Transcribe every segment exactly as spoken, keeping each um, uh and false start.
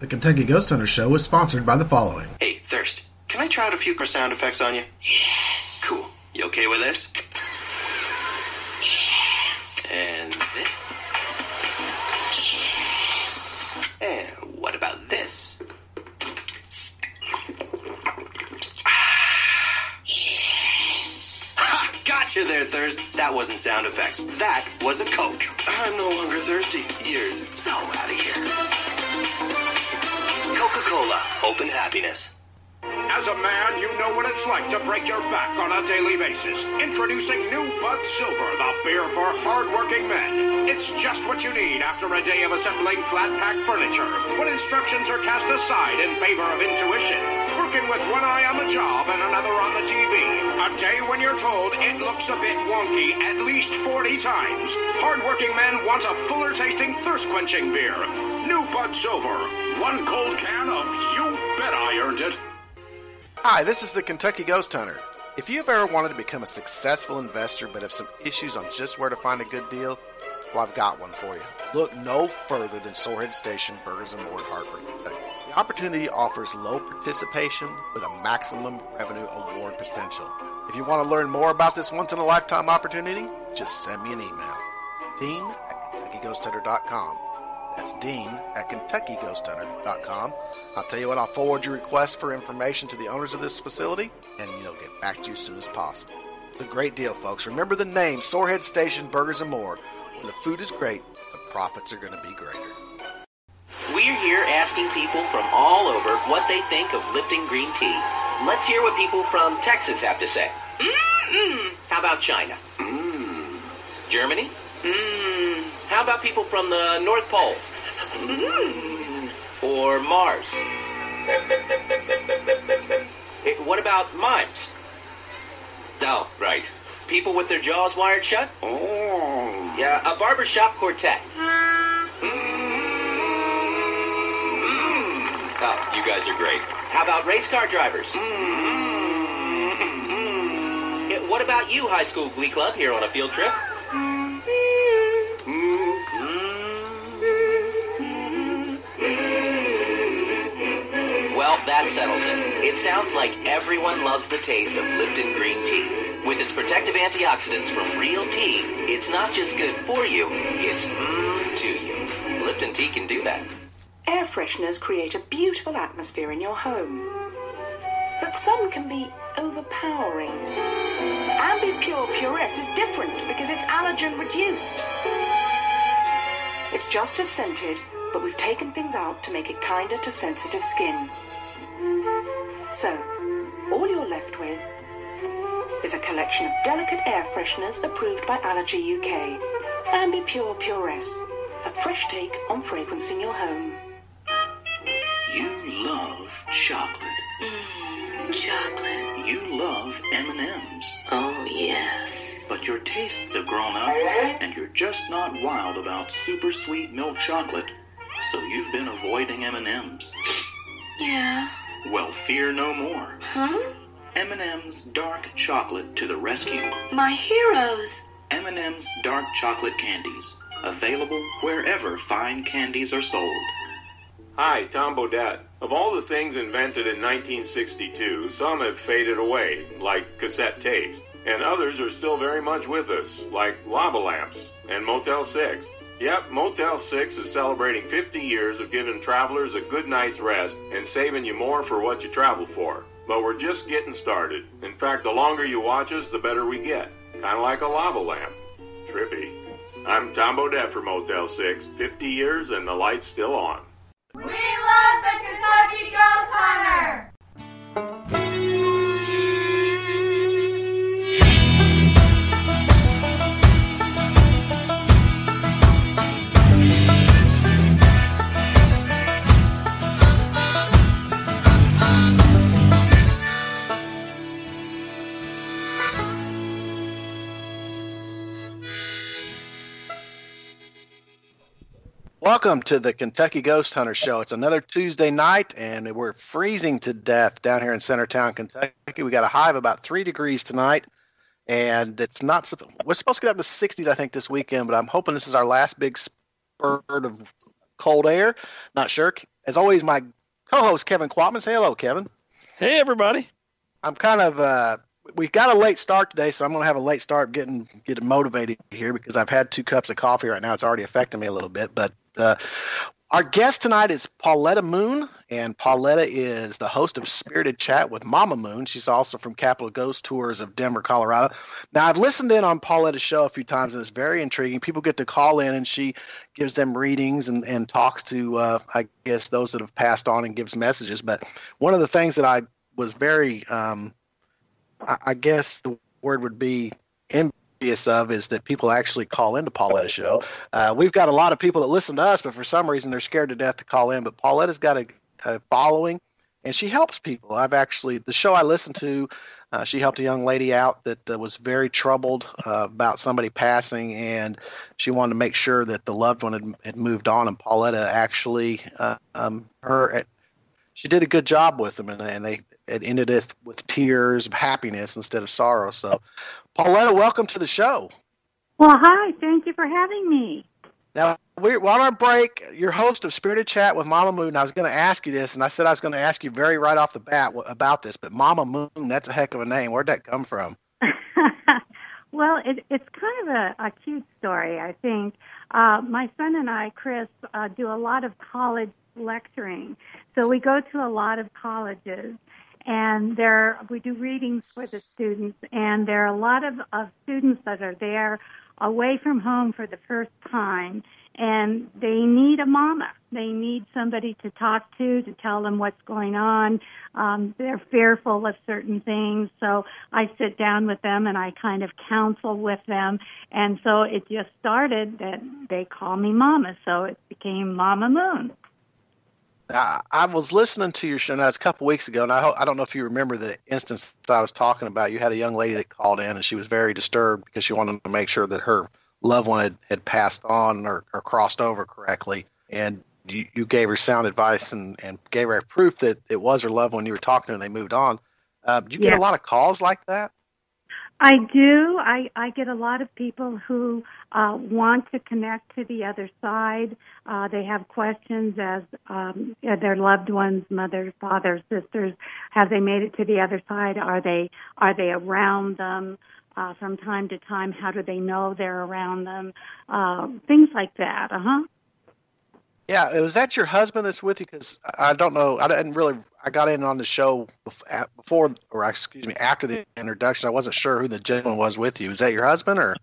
The Kentucky Ghost Hunter Show is sponsored by the following. Hey, Thirst, can I try out a few sound effects on you? Yes. Cool. You okay with this? Yes. And this? Yes. And what about this? Yes. Ha! Gotcha there, Thirst. That wasn't sound effects. That was a Coke. I'm no longer thirsty. You're so out of here. Coca-Cola. Open happiness. As a man, you know what it's like to break your back on a daily basis. Introducing new Bud Silver, the beer for hard-working men. It's just what you need after a day of assembling flat-pack furniture, when instructions are cast aside in favor of intuition. Working with one eye on the job and another on the T V. A day when you're told it looks a bit wonky at least forty times. Hard-working men want a fuller-tasting, thirst-quenching beer. New Bud Silver. One cold can of You Bet I Earned It. Hi, this is the Kentucky Ghost Hunter. If you've ever wanted to become a successful investor but have some issues on just where to find a good deal, well, I've got one for you. Look no further than Sorehead Station Burgers and More in Hartford, Kentucky. The opportunity offers low participation with a maximum revenue award potential. If you want to learn more about this once-in-a-lifetime opportunity, just send me an email. Dean at Kentucky Ghost Hunter dot com. That's Dean at Kentucky Ghost Hunter dot com. I'll tell you what, I'll forward your request for information to the owners of this facility, and you know, get back to you as soon as possible. It's a great deal, folks. Remember the name, Sorehead Station Burgers and More. When the food is great, the profits are going to be greater. We're here asking people from all over what they think of Lipton green tea. Let's hear what people from Texas have to say. Mm-mm. How about China? Mm. Germany? Mm. How about people from the North Pole? Mm. Or Mars? It, what about mimes? Oh, right. People with their jaws wired shut? Oh. Yeah, a barbershop quartet. Mm-hmm. Oh, you guys are great. How about race car drivers? Mm-hmm. It, what about you, high school glee club, here on a field trip? Well, that settles it. It sounds like everyone loves the taste of Lipton green tea. With its protective antioxidants from real tea, it's not just good for you, it's mmm to you. Lipton tea can do that. Air fresheners create a beautiful atmosphere in your home. But some can be overpowering. Ambipure Puress is different because it's allergen reduced. It's just as scented, but we've taken things out to make it kinder to sensitive skin. So, all you're left with is a collection of delicate air fresheners approved by Allergy U K. Ambipure Puress, a fresh take on fragrance in your home. You love chocolate. Mmm, chocolate. You love M and M's. Oh, yes. But your tastes have grown up, and you're just not wild about super sweet milk chocolate, so you've been avoiding M and M's. Yeah. Well, fear no more. Huh? M and M's Dark Chocolate to the rescue. My heroes. M and M's Dark Chocolate Candies. Available wherever fine candies are sold. Hi, Tom Bodette. Of all the things invented in nineteen sixty-two, some have faded away, like cassette tapes. And others are still very much with us, like lava lamps and Motel six. Yep, Motel six is celebrating fifty years of giving travelers a good night's rest and saving you more for what you travel for. But we're just getting started. In fact, the longer you watch us, the better we get. Kind of like a lava lamp. Trippy. I'm Tom Bodette for Motel six. fifty years and the light's still on. We love the Kentucky Ghost Hunter! Welcome to the Kentucky Ghost Hunter Show. It's another Tuesday night, and we're freezing to death down here in Centertown, Kentucky. We got a high of about three degrees tonight, and it's not. We're supposed to get up to the sixties, I think, this weekend, but I'm hoping this is our last big spurt of cold air, not sure. As always, my co-host Kevin Quatman. Say hello, Kevin. Hey, everybody. I'm kind of uh, we got a late start today, so I'm going to have a late start getting getting motivated here because I've had two cups of coffee right now. It's already affecting me a little bit, but uh, our guest tonight is Paulette Moon, and Paulette is the host of Spirited Chat with Mama Moon. She's also from Capital Ghost Tours of Denver, Colorado. Now, I've listened in on Paulette's show a few times, and it's very intriguing. People get to call in, and she gives them readings and, and talks to, uh, I guess, those that have passed on and gives messages. But one of the things that I was very, um, I, I guess the word would be envious of is that people actually call into Paulette's show. Uh, we've got a lot of people that listen to us, but for some reason they're scared to death to call in. But Paulette's got a, a following, and she helps people. I've actually, the show I listened to, uh, she helped a young lady out that uh, was very troubled uh, about somebody passing, and she wanted to make sure that the loved one had, had moved on. And Paulette actually, uh, um, her, she did a good job with them, and, and they it ended it with tears of happiness instead of sorrow. So, Paulette, welcome to the show. Well, hi. Thank you for having me. Now, we're, while on break, you're host of Spirited Chat with Mama Moon. I was going to ask you this, and I said I was going to ask you very right off the bat about this, but Mama Moon, that's a heck of a name. Where'd that come from? Well, it, it's kind of a, a cute story, I think. Uh, my son and I, Chris, uh, do a lot of college lecturing, so we go to a lot of colleges. And there, we do readings for the students, and there are a lot of, of students that are there away from home for the first time, and they need a mama. They need somebody to talk to, to tell them what's going on. Um, they're fearful of certain things, so I sit down with them, and I kind of counsel with them. And so it just started that they call me mama, so it became Mama Moon. I was listening to your show now, it's a couple weeks ago, and I, I don't know if you remember the instance that I was talking about. You had a young lady that called in, and she was very disturbed because she wanted to make sure that her loved one had, had passed on or, or crossed over correctly. And you, you gave her sound advice and, and gave her proof that it was her loved one you were talking to, and they moved on. Uh, do you yeah. get a lot of calls like that? I do. I, I get a lot of people who uh, want to connect to the other side. Uh, they have questions as um, their loved ones, mother, father, sisters, have they made it to the other side? Are they are they around them uh, from time to time? How do they know they're around them? Uh, things like that. Uh huh. Yeah, was that your husband that's with you? Because I don't know, I didn't really, I got in on the show before, or excuse me, after the introduction. I wasn't sure who the gentleman was with you. Is that your husband, or?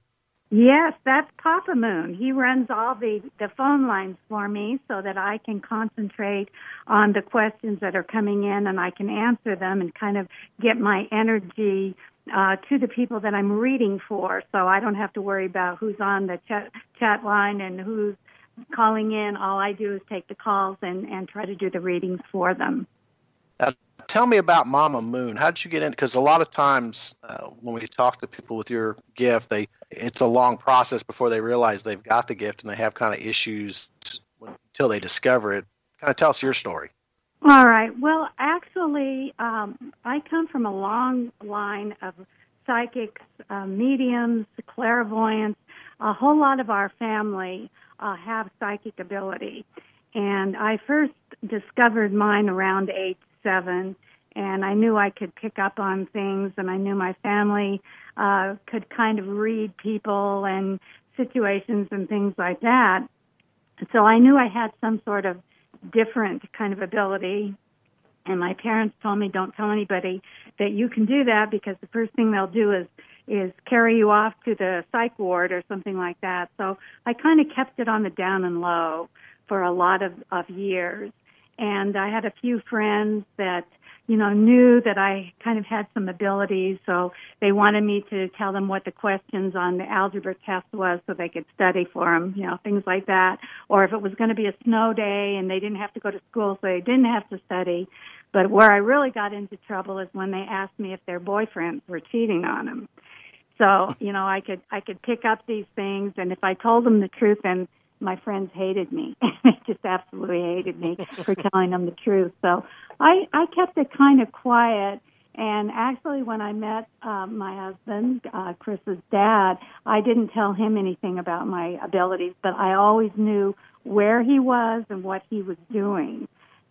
Yes, that's Papa Moon. He runs all the, the phone lines for me so that I can concentrate on the questions that are coming in, and I can answer them and kind of get my energy Uh, to the people that I'm reading for, so I don't have to worry about who's on the chat, chat line and who's calling in. All I do is take the calls and, and try to do the readings for them. Uh, tell me about Mama Moon. How did you get in? Because a lot of times uh, when we talk to people with your gift, they it's a long process before they realize they've got the gift, and they have kind of issues until they discover it. Kind of tell us your story. All right. Well, actually, um, I come from a long line of psychics, uh, mediums, clairvoyants. A whole lot of our family uh, have psychic ability. And I first discovered mine around age seven, and I knew I could pick up on things, and I knew my family uh, could kind of read people and situations and things like that. So I knew I had some sort of different kind of ability, and my parents told me, don't tell anybody that you can do that, because the first thing they'll do is is carry you off to the psych ward or something like that. So I kind of kept it on the down and low for a lot of, of years, and I had a few friends that, you know, knew that I kind of had some abilities, so they wanted me to tell them what the questions on the algebra test was so they could study for them, you know, things like that. Or if it was going to be a snow day and they didn't have to go to school, so they didn't have to study. But where I really got into trouble is when they asked me if their boyfriends were cheating on them. So, you know, I could I could pick up these things, and if I told them the truth, then my friends hated me. They just absolutely hated me for telling them the truth. So I, I kept it kind of quiet, And actually, when I met uh, my husband, uh, Chris's dad, I didn't tell him anything about my abilities, but I always knew where he was and what he was doing.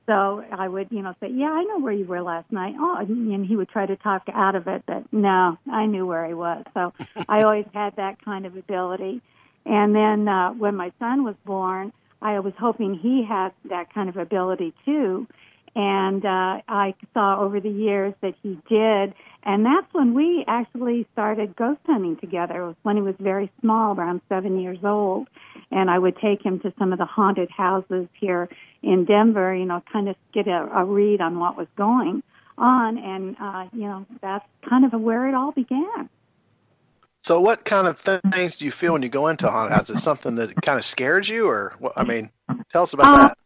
So I would, you know, say, yeah, I know where you were last night. Oh, and he would try to talk out of it, but no, I knew where he was. So I always had that kind of ability. And then uh, when my son was born, I was hoping he had that kind of ability, too. And uh, I saw over the years that he did. And that's when we actually started ghost hunting together. It was when he was very small, around seven years old. And I would take him to some of the haunted houses here in Denver, you know, kind of get a, a read on what was going on. And, uh, you know, that's kind of where it all began. So what kind of things do you feel when you go into a haunted house? Is it something that kind of scares you? Or, well, I mean, tell us about uh, that.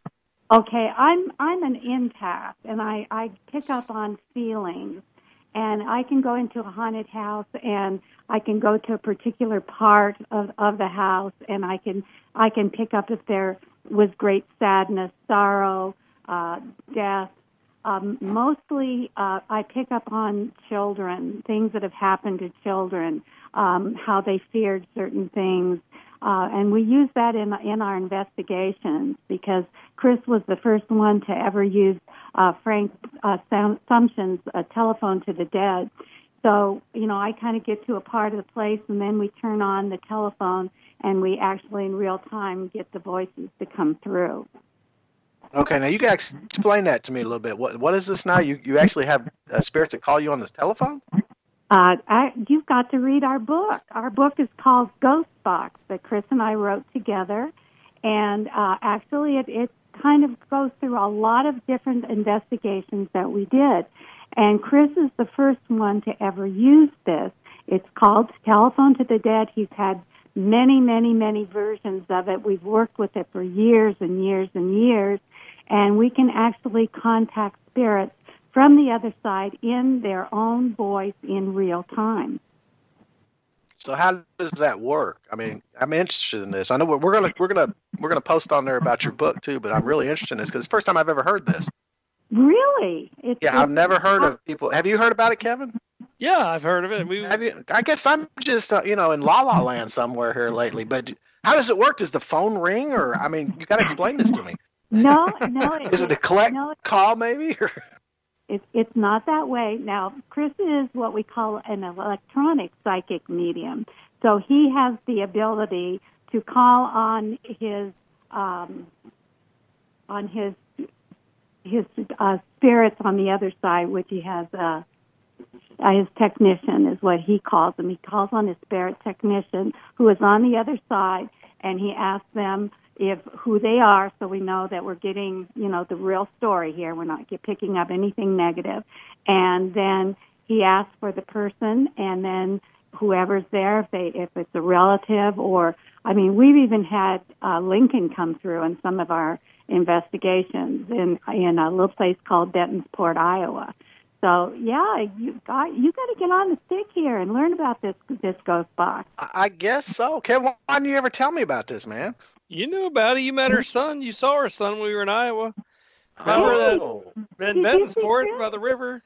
Okay, I'm I'm an empath, and I, I pick up on feelings. And I can go into a haunted house, and I can go to a particular part of, of the house, and I can I can pick up if there was great sadness, sorrow, uh, death. Um, mostly uh, I pick up on children, things that have happened to children, um, how they feared certain things. Uh, and we use that in in our investigations because Chris was the first one to ever use uh, Frank uh, Sumption's uh, Telephone to the Dead. So, you know, I kind of get to a part of the place, and then we turn on the telephone, and we actually in real time get the voices to come through. Okay, now you guys explain that to me a little bit. What What is this now? You, you actually have uh, spirits that call you on this telephone? Uh, I, you've got to read our book. Our book is called Ghost Box that Chris and I wrote together. And uh, actually, it, it kind of goes through a lot of different investigations that we did. And Chris is the first one to ever use this. It's called Telephone to the Dead. He's had many, many, many versions of it. We've worked with it for years and years and years. And we can actually contact spirits from the other side in their own voice in real time. So how does that work? I mean, I'm interested in this. I know we're, we're gonna we're gonna we're gonna post on there about your book too, but I'm really interested in this because it's the first time I've ever heard this. Really? It's, yeah, it's, I've never heard of people. Have you heard about it, Kevin? Yeah, I've heard of it. We, have you, I guess I'm just uh, you know in La La Land somewhere here lately. But how does it work? Does the phone ring, or I mean, you got to explain this to me. No, no. It, Is it a collect no, it, call maybe? Or? It, it's not that way. Now, Chris is what we call an electronic psychic medium. So he has the ability to call on his um, on his his uh, spirits on the other side, which he has uh, uh, his technician is what he calls them. He calls on his spirit technician who is on the other side, and he asks them if who they are, so we know that we're getting, you know, the real story here. We're not get, picking up anything negative. And then he asks for the person, and then whoever's there, if they if it's a relative or, I mean, we've even had uh, Lincoln come through in some of our investigations in in a little place called Dentonsport, Iowa. So yeah, you got you got to get on the stick here and learn about this this ghost box. I guess so. Kevin, okay, why didn't you ever tell me about this, man? You knew about it. You met her son. You saw her son when we were in Iowa. Remember oh. that in Dentonsport by the river?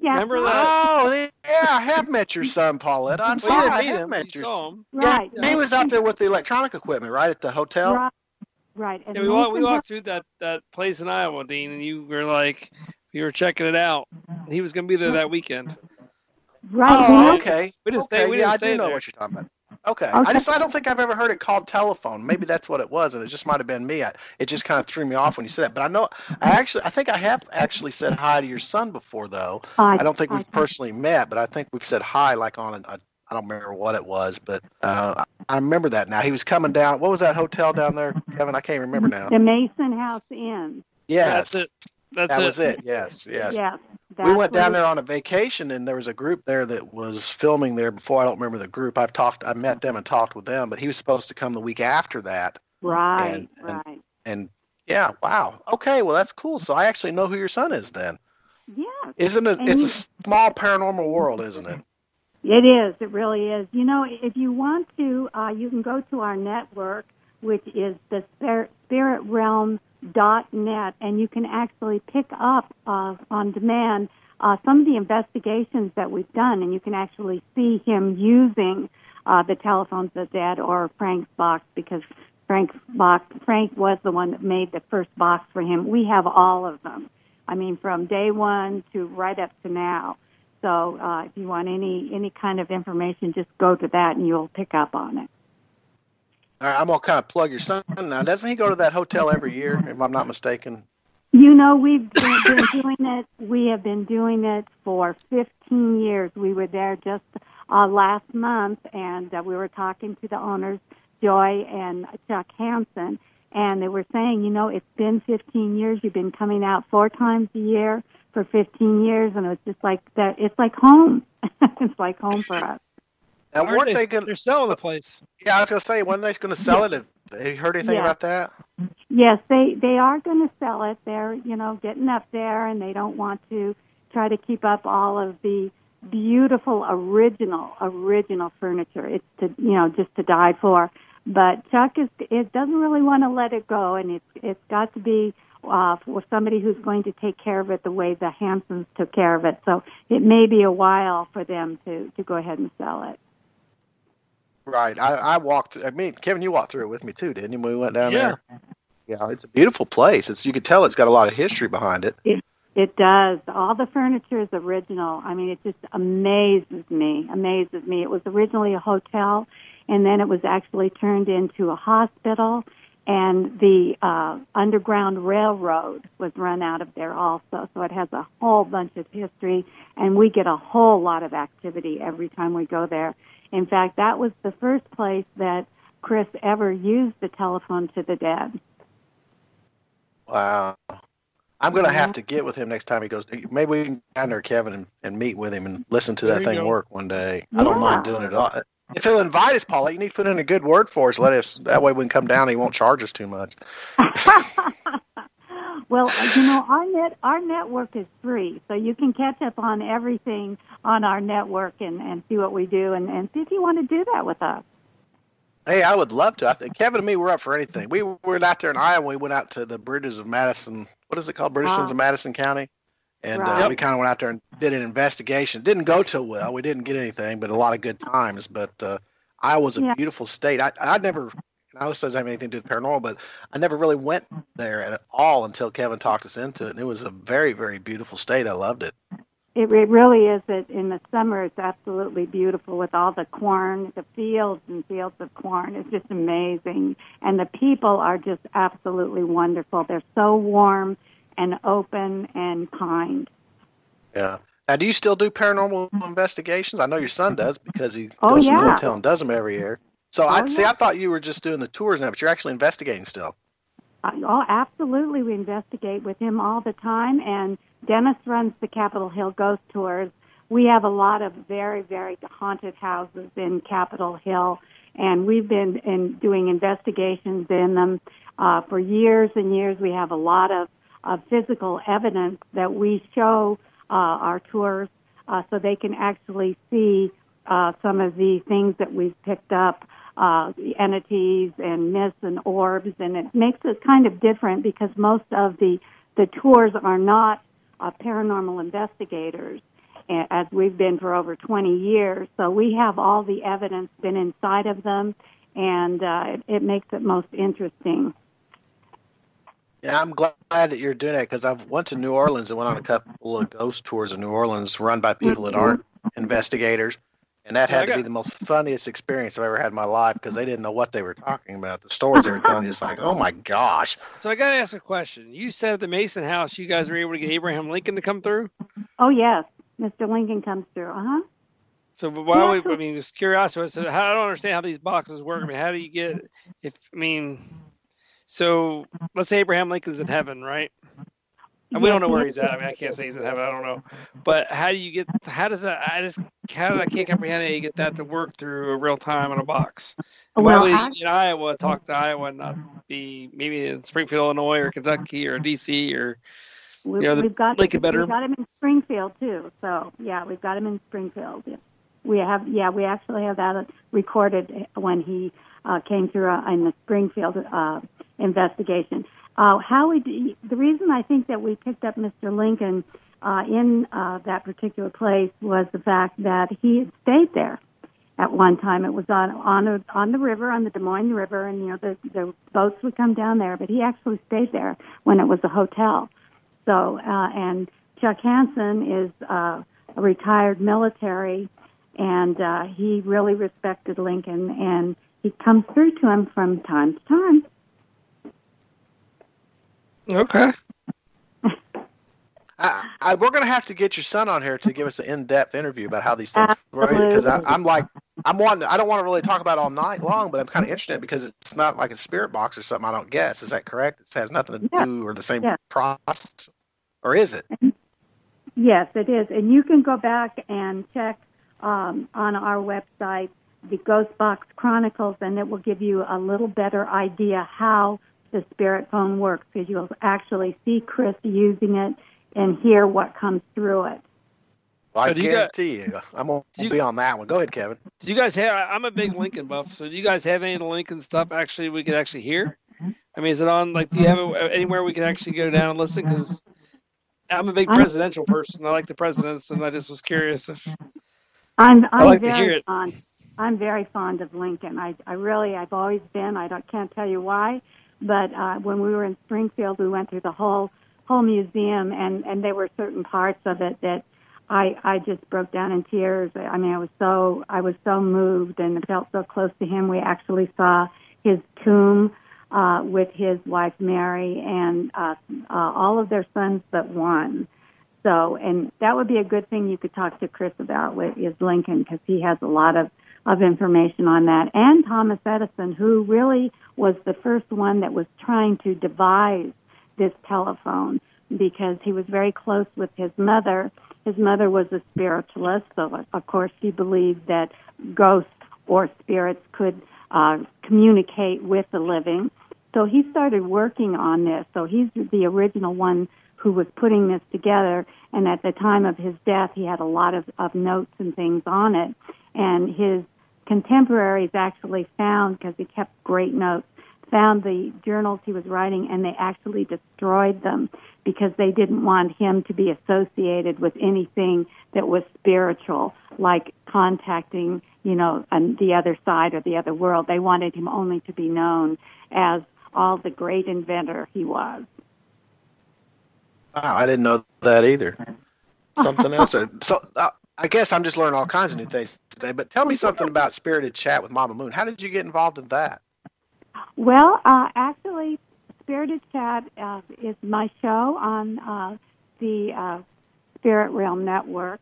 Yeah. Remember that? Oh, yeah, I have met your son, Paulette. I'm sorry, I have him. met you your son. Right. Yeah, he was out there with the electronic equipment, right, at the hotel? Right. right. And yeah, we, walked, we walked through that, that place in Iowa, Dean, and you were like, you were checking it out. He was going to be there that weekend. Right. Oh, okay. We didn't okay. stay, we didn't yeah, stay I do know there. what you're talking about. Okay. okay, I just I don't think I've ever heard it called telephone. Maybe that's what it was, and it just might have been me. I, it just kind of threw me off when you said that. But I know I actually I think I have actually said hi to your son before, though. I, I don't think I, we've I, personally met, but I think we've said hi like on an, a, I don't remember what it was, but uh, I, I remember that now. He was coming down. What was that hotel down there, Kevin? I can't remember now. The Mason House Inn. Yes. That's it. That's that it. was it. Yes, yes. Yeah, we went down there on a vacation, and there was a group there that was filming there before. I don't remember the group. I've talked, I met them and talked with them, but he was supposed to come the week after that. Right, and, right. And, and yeah, wow. Okay, well, that's cool. So I actually know who your son is then. Yeah. Isn't it? And it's he, a small paranormal world, isn't it? It is. It really is. You know, if you want to, uh, you can go to our network, which is the Spirit Realm dot net, and you can actually pick up uh, on demand uh, some of the investigations that we've done, and you can actually see him using uh, the Telephone to the Dead or Frank's box, because Frank's box, Frank was the one that made the first box for him. We have all of them. I mean, from day one to right up to now. So uh, if you want any, any kind of information, just go to that and you'll pick up on it. All right, I'm going to kind of plug your son now. Doesn't he go to that hotel every year, if I'm not mistaken? You know, we've been, been doing it. We have been doing it for fifteen years. We were there just uh, last month, and uh, we were talking to the owners, Joy and Chuck Hansen, and they were saying, you know, it's been fifteen years. You've been coming out four times a year for fifteen years, and it's just like that. It's like home. It's like home for us. Now, weren't they, they gonna, they're selling the place. Yeah, I was going to say, when they're going to sell it. Have you heard anything yeah. about that? Yes, they, they are going to sell it. They're, you know, getting up there, and they don't want to try to keep up all of the beautiful original, original furniture. It's to, you know, just to die for. But Chuck is, it doesn't really want to let it go, and it's it's got to be uh, for somebody who's going to take care of it the way the Hansons took care of it. So it may be a while for them to, to go ahead and sell it. Right. I, I walked, I mean, Kevin, you walked through it with me too, didn't you, when we went down yeah. there? Yeah. It's a beautiful place. It's, you can tell it's got a lot of history behind it. It, it does. All the furniture is original. I mean, it just amazes me, amazes me. It was originally a hotel, and then it was actually turned into a hospital, and the uh, Underground Railroad was run out of there also. So it has a whole bunch of history, and we get a whole lot of activity every time we go there. In fact, that was the first place that Chris ever used the Telephone to the Dead. Wow. I'm going to yeah. have to get with him next time he goes. Maybe we can go down there, Kevin, and, and meet with him and listen to there that thing go. work one day. Yeah. I don't mind doing it all. If he'll invite us, Paula, you need to put in a good word for us. Let us. That way we can come down and he won't charge us too much. Well, you know, our net, our network is free, so you can catch up on everything on our network and, and see what we do and, and see if you want to do that with us. Hey, I would love to. I think Kevin and me were up for anything. We were out there in Iowa. We went out to the Bridges of Madison. What is it called? Bridges wow. of Madison County. And right. uh, yep. we kind of went out there and did an investigation. Didn't go too well. We didn't get anything, but a lot of good times. But uh, Iowa's a yeah. beautiful state. I I never... I always doesn't have anything to do with paranormal, but I never really went there at all until Kevin talked us into it. And it was a very, very beautiful state. I loved it. It, it really is. It, in the summer, it's absolutely beautiful with all the corn, the fields and fields of corn. It's just amazing. And the people are just absolutely wonderful. They're so warm and open and kind. Yeah. Now, do you still do paranormal investigations? I know your son does because he oh, goes yeah. to the hotel and does them every year. So, oh, I yeah. see, I thought you were just doing the tours now, but you're actually investigating still. Uh, oh, absolutely. We investigate with him all the time, and Dennis runs the Capitol Hill Ghost Tours. We have a lot of very, very haunted houses in Capitol Hill, and we've been in doing investigations in them uh, for years and years. We have a lot of, of physical evidence that we show uh, our tours uh, so they can actually see uh, some of the things that we've picked up. Uh, entities and myths and orbs, and it makes it kind of different because most of the, the tours are not uh, paranormal investigators, as we've been for over twenty years. So we have all the evidence been inside of them, and uh, it, it makes it most interesting. Yeah, I'm glad that you're doing that because I went to New Orleans and went on a couple of ghost tours in New Orleans run by people that aren't investigators. And that had to be the most funniest experience I've ever had in my life because they didn't know what they were talking about. The stories they were telling you, it's like, oh, my gosh. So I got to ask a question. You said at the Mason House you guys were able to get Abraham Lincoln to come through? Oh, yes. Mister Lincoln comes through. Uh-huh. So why yeah. we, I mean, just curiosity. So I don't understand how these boxes work. I mean, how do you get – if I mean, so let's say Abraham Lincoln's in heaven, right? And we don't know where he's at. I mean, I can't say he's in heaven. I don't know. But how do you get, how does that, I just, how I can't comprehend how you get that to work through a real time in a box. And well, why would you in Iowa talk to Iowa and not be maybe in Springfield, Illinois, or Kentucky, or D C, or, you know, we've got, we've got him in Springfield, too. So, yeah, we've got him in Springfield. We have, yeah, we actually have that recorded when he uh, came through uh, in the Springfield uh, investigation. Uh, how we, the reason I think that we picked up Mister Lincoln uh, in uh, that particular place was the fact that he had stayed there at one time. It was on on, a, on the river, on the Des Moines River, and, you know, the, the boats would come down there, but he actually stayed there when it was a hotel. So, uh, and Chuck Hansen is uh, a retired military, and uh, he really respected Lincoln, and he comes through to him from time to time. Okay. I, I, we're going to have to get your son on here to give us an in-depth interview about how these things work. Because I'm like, I'm wanting, I don't want to really talk about it all night long, but I'm kind of interested because it's not like a spirit box or something, I don't guess. Is that correct? It has nothing to yeah. do or the same yeah. process? Or is it? Yes, it is. And you can go back and check um, on our website, the Ghost Box Chronicles, and it will give you a little better idea how the spirit phone works, because you'll actually see Chris using it and hear what comes through it. Well, I so guarantee you, got, you, I'm going to be on that one. Go ahead, Kevin. Do you guys have, I'm a big Lincoln buff, so do you guys have any of the Lincoln stuff actually we could actually hear? I mean, is it on, like, do you have it anywhere we could actually go down and listen? Because I'm a big presidential I'm, person. I like the presidents, and I just was curious if I'm, I'm I like to hear it. Fond, I'm very fond of Lincoln. I, I really, I've always been. I don't, can't tell you why, but uh, when we were in Springfield, we went through the whole whole museum, and, and there were certain parts of it that I I just broke down in tears. I mean, I was so I was so moved, and it felt so close to him. We actually saw his tomb uh, with his wife Mary and uh, uh, all of their sons but one. So, and that would be a good thing you could talk to Chris about with is Lincoln, because he has a lot of of information on that, and Thomas Edison, who really was the first one that was trying to devise this telephone, because he was very close with his mother. His mother was a spiritualist, so of course she believed that ghosts or spirits could uh, communicate with the living. So he started working on this. So he's the original one who was putting this together, and at the time of his death, he had a lot of, of notes and things on it, and his contemporaries actually found, because he kept great notes, found the journals he was writing, and they actually destroyed them because they didn't want him to be associated with anything that was spiritual, like contacting, you know, the other side or the other world. They wanted him only to be known as all the great inventor he was. Wow, I didn't know that either. Something else. So uh, I guess I'm just learning all kinds of new things today, but tell me something about Spirited Chat with Mama Moon. How did you get involved in that? Well, uh, actually, Spirited Chat uh, is my show on uh, the uh, Spirit Realm Network,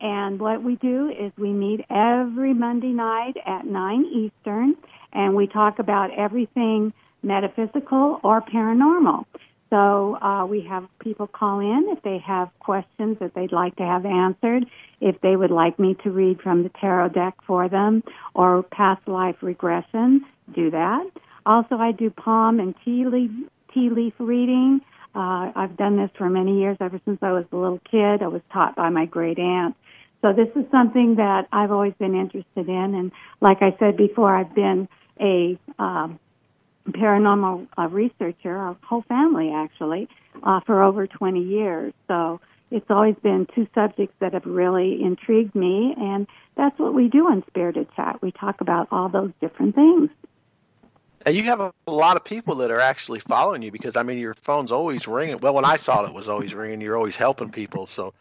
and what we do is we meet every Monday night at nine Eastern, and we talk about everything metaphysical or paranormal. So uh, we have people call in if they have questions that they'd like to have answered, if they would like me to read from the tarot deck for them, or past life regression, do that. Also, I do palm and tea leaf, tea leaf reading. Uh, I've done this for many years, ever since I was a little kid. I was taught by my great aunt. So this is something that I've always been interested in. And like I said before, I've been a um, paranormal uh, researcher, our whole family actually, uh, for over twenty years. So it's always been two subjects that have really intrigued me. And that's what we do on Spirited Chat. We talk about all those different things. And you have a lot of people that are actually following you, because, I mean, your phone's always ringing. Well, when I saw it, it was always ringing. You're always helping people. So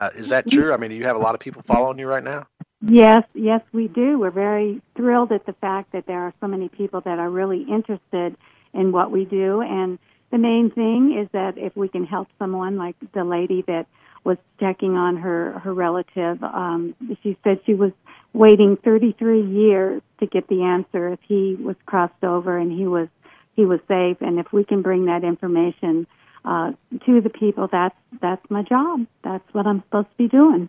uh, is that true? I mean, do you have a lot of people following you right now? Yes, yes, we do. We're very thrilled at the fact that there are so many people that are really interested in what we do. And the main thing is that if we can help someone, like the lady that was checking on her, her relative, um, she said she was waiting thirty-three years to get the answer if he was crossed over and he was he was safe. And if we can bring that information uh, to the people, that's that's my job. That's what I'm supposed to be doing.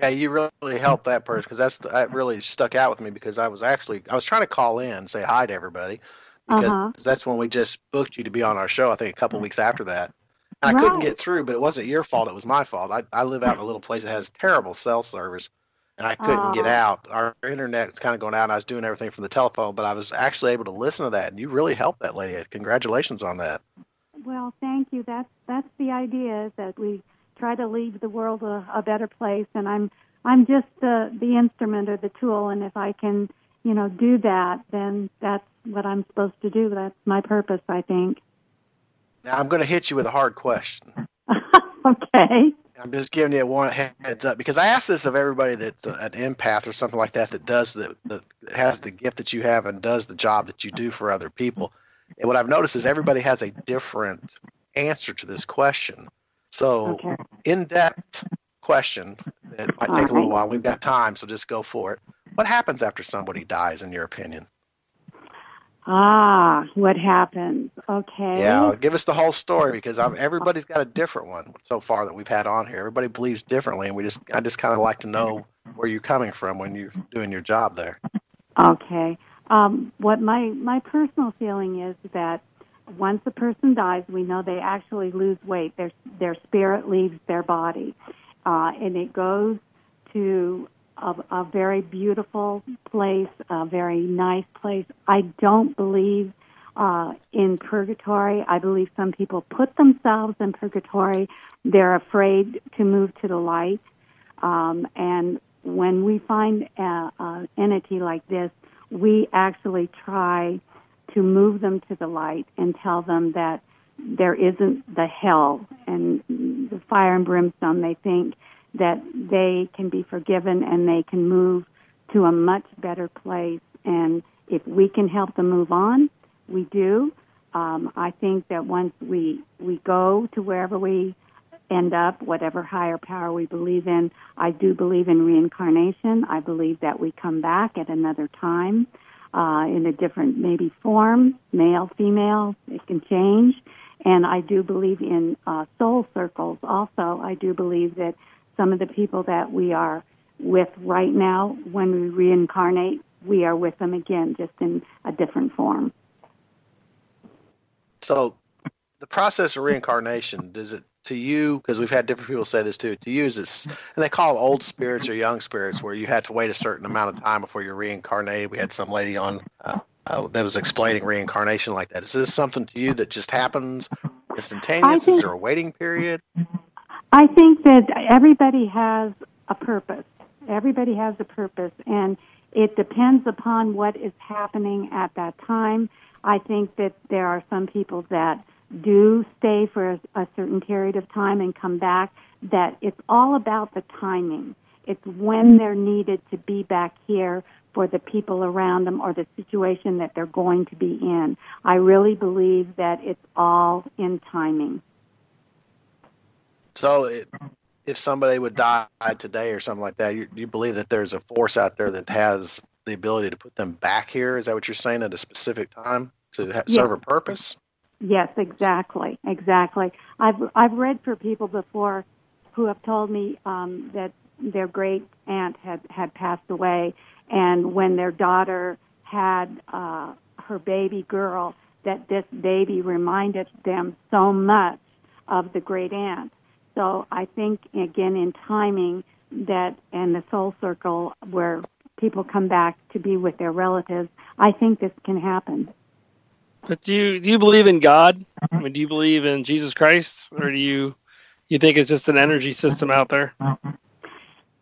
Yeah, you really helped that person, because that's the, that really stuck out with me, because I was actually I was trying to call in and say hi to everybody, because uh-huh. that's when we just booked you to be on our show. I think a couple of weeks after that. And right. I couldn't get through, but it wasn't your fault. It was my fault. I, I live out in a little place that has terrible cell service. And I couldn't uh, get out. Our internet was kind of going out, and I was doing everything from the telephone, but I was actually able to listen to that, and you really helped that lady. Congratulations on that. Well, thank you. That's that's the idea, is that we try to leave the world a, a better place, and I'm I'm just the the instrument or the tool, and if I can, you know, do that, then that's what I'm supposed to do. That's my purpose, I think. Now, I'm going to hit you with a hard question. Okay. I'm just giving you one heads up, because I ask this of everybody that's an empath or something like that that does the, the has the gift that you have and does the job that you do for other people. And what I've noticed is everybody has a different answer to this question. So, okay. In-depth question that might take a little while. We've got time, so just go for it. What happens after somebody dies, in your opinion? Ah, what happens? Okay. Yeah, give us the whole story, because I'm, everybody's got a different one so far that we've had on here. Everybody believes differently, and we just I just kind of like to know where you're coming from when you're doing your job there. Okay. Um, what my, my personal feeling is that once a person dies, we know they actually lose weight. Their their spirit leaves their body, uh, and it goes to a, a very beautiful place, a very nice place. I don't believe uh, in purgatory. I believe some people put themselves in purgatory. They're afraid to move to the light, um, and when we find an entity like this, we actually try to move them to the light and tell them that there isn't the hell and the fire and brimstone. They think that they can be forgiven and they can move to a much better place. And if we can help them move on, we do. Um, I think that once we, we go to wherever we end up, whatever higher power we believe in, I do believe in reincarnation. I believe that we come back at another time. Uh, in a different maybe form, male, female, it can change. And I do believe in uh, soul circles also. I do believe that some of the people that we are with right now, when we reincarnate, we are with them again, just in a different form. So the process of reincarnation, does it, to you, because we've had different people say this too, to you is this, and they call them old spirits or young spirits, where you had to wait a certain amount of time before you're reincarnated. We had some lady on uh, uh, that was explaining reincarnation like that. Is this something to you that just happens instantaneous? Think, is there a waiting period? I think that everybody has a purpose. Everybody has a purpose, and it depends upon what is happening at that time. I think that there are some people that do stay for a, a certain period of time and come back, that it's all about the timing. It's when they're needed to be back here for the people around them or the situation that they're going to be in. I really believe that it's all in timing. So it, if somebody would die today or something like that, you, you believe that there's a force out there that has the ability to put them back here? Is that what you're saying, at a specific time to ha- yes. serve a purpose? Yes, exactly, exactly. I've I've read for people before who have told me um, that their great aunt had, had passed away, and when their daughter had uh, her baby girl, that this baby reminded them so much of the great aunt. So I think, again, in timing, that and the soul circle where people come back to be with their relatives, I think this can happen. But do you do you believe in God? I mean, do you believe in Jesus Christ, or do you you think it's just an energy system out there?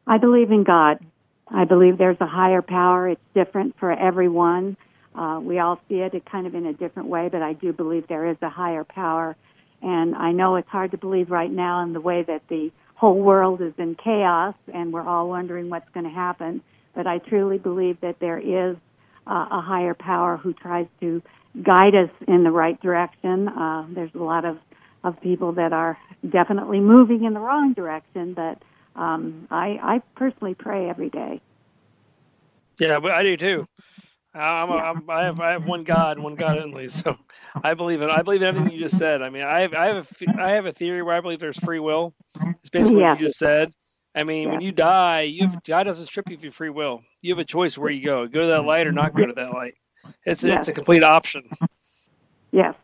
I believe in God. I believe there's a higher power. It's different for everyone. Uh, we all see it kind of in a different way, but I do believe there is a higher power. And I know it's hard to believe right now in the way that the whole world is in chaos and we're all wondering what's going to happen. But I truly believe that there is uh, a higher power who tries to guide us in the right direction. Uh, there's a lot of, of people that are definitely moving in the wrong direction, but um, I, I personally pray every day. Yeah, but I do too. I'm, yeah. I'm, I have I have one God, one God only. So I believe it. I believe everything you just said. I mean, I have I have a, I have a theory where I believe there's free will. It's basically yeah. what you just said. I mean, yeah. when you die, you have, God doesn't strip you of your free will. You have a choice where you go. Go to that light or not go to that light. It's yes. it's a complete option. Yes,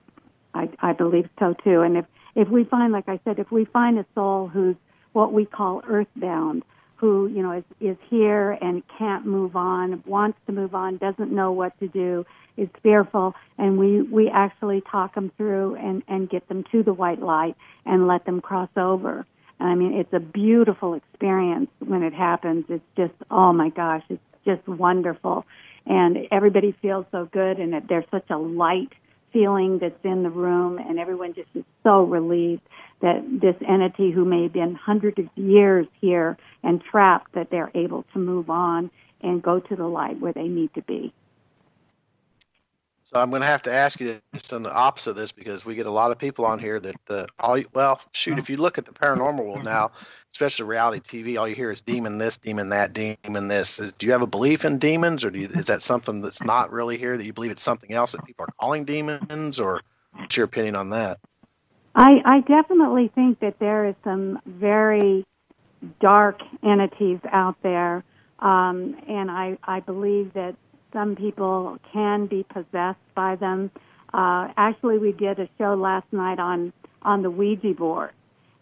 I, I believe so too. And if, if we find, like I said, if we find a soul who's what we call earthbound, who you know is, is here and can't move on, wants to move on, doesn't know what to do, is fearful, and we, we actually talk them through and, and get them to the white light and let them cross over. I mean, it's a beautiful experience when it happens. It's just, oh, my gosh, it's just wonderful. And everybody feels so good, and that there's such a light feeling that's in the room, and everyone just is so relieved that this entity who may have been hundreds of years here and trapped, that they're able to move on and go to the light where they need to be. So I'm going to have to ask you just on the opposite of this, because we get a lot of people on here that, uh, all you, well, shoot, if you look at the paranormal world now, especially reality T V, all you hear is demon this, demon that, demon this. Do you have a belief in demons, or do you, is that something that's not really here, that you believe it's something else that people are calling demons, or what's your opinion on that? I, I definitely think that there is some very dark entities out there, um, and I, I believe that some people can be possessed by them. Uh, actually, we did a show last night on, on the Ouija board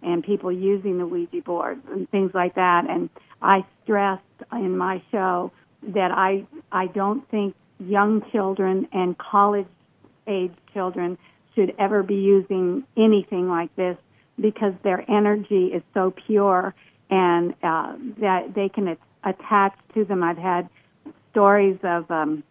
and people using the Ouija board and things like that. And I stressed in my show that I I don't think young children and college-age children should ever be using anything like this, because their energy is so pure and uh, that they can attach to them. I've had stories of um,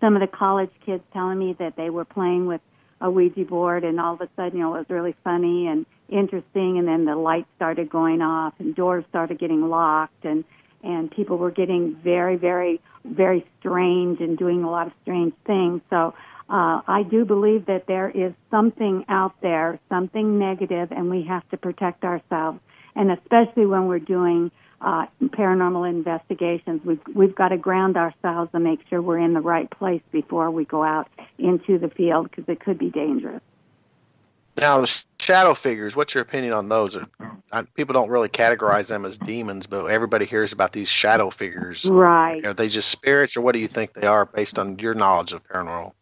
some of the college kids telling me that they were playing with a Ouija board, and all of a sudden, you know, it was really funny and interesting, and then the lights started going off and doors started getting locked, and, and people were getting very, very, very strange and doing a lot of strange things. So uh, I do believe that there is something out there, something negative, and we have to protect ourselves, and especially when we're doing Uh, paranormal investigations, we've, we've got to ground ourselves and make sure we're in the right place before we go out into the field, because it could be dangerous. Now, shadow figures, what's your opinion on those? People don't really categorize them as demons, but everybody hears about these shadow figures. Right. Are they just spirits, or what do you think they are based on your knowledge of paranormal?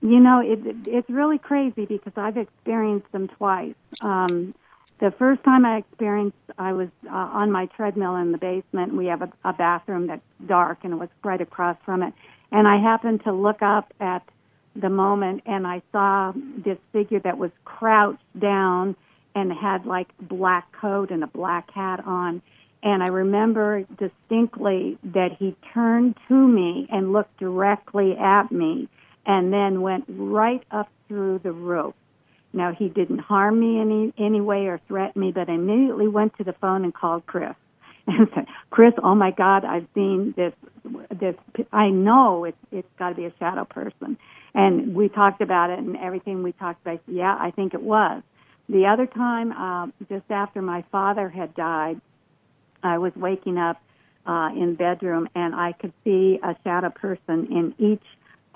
You know, it, it's really crazy, because I've experienced them twice. Um The first time I experienced, I was uh, on my treadmill in the basement. We have a, a bathroom that's dark, and it was right across from it. And I happened to look up at the moment, and I saw this figure that was crouched down and had, like, black coat and a black hat on. And I remember distinctly that he turned to me and looked directly at me and then went right up through the roof. Now, he didn't harm me in any, any way or threaten me, but I immediately went to the phone and called Chris. And said, Chris, oh, my God, I've seen this. This I know it, it's got to be a shadow person. And we talked about it and everything we talked about. Yeah, I think it was. The other time, uh, just after my father had died, I was waking up uh, in bedroom, and I could see a shadow person in each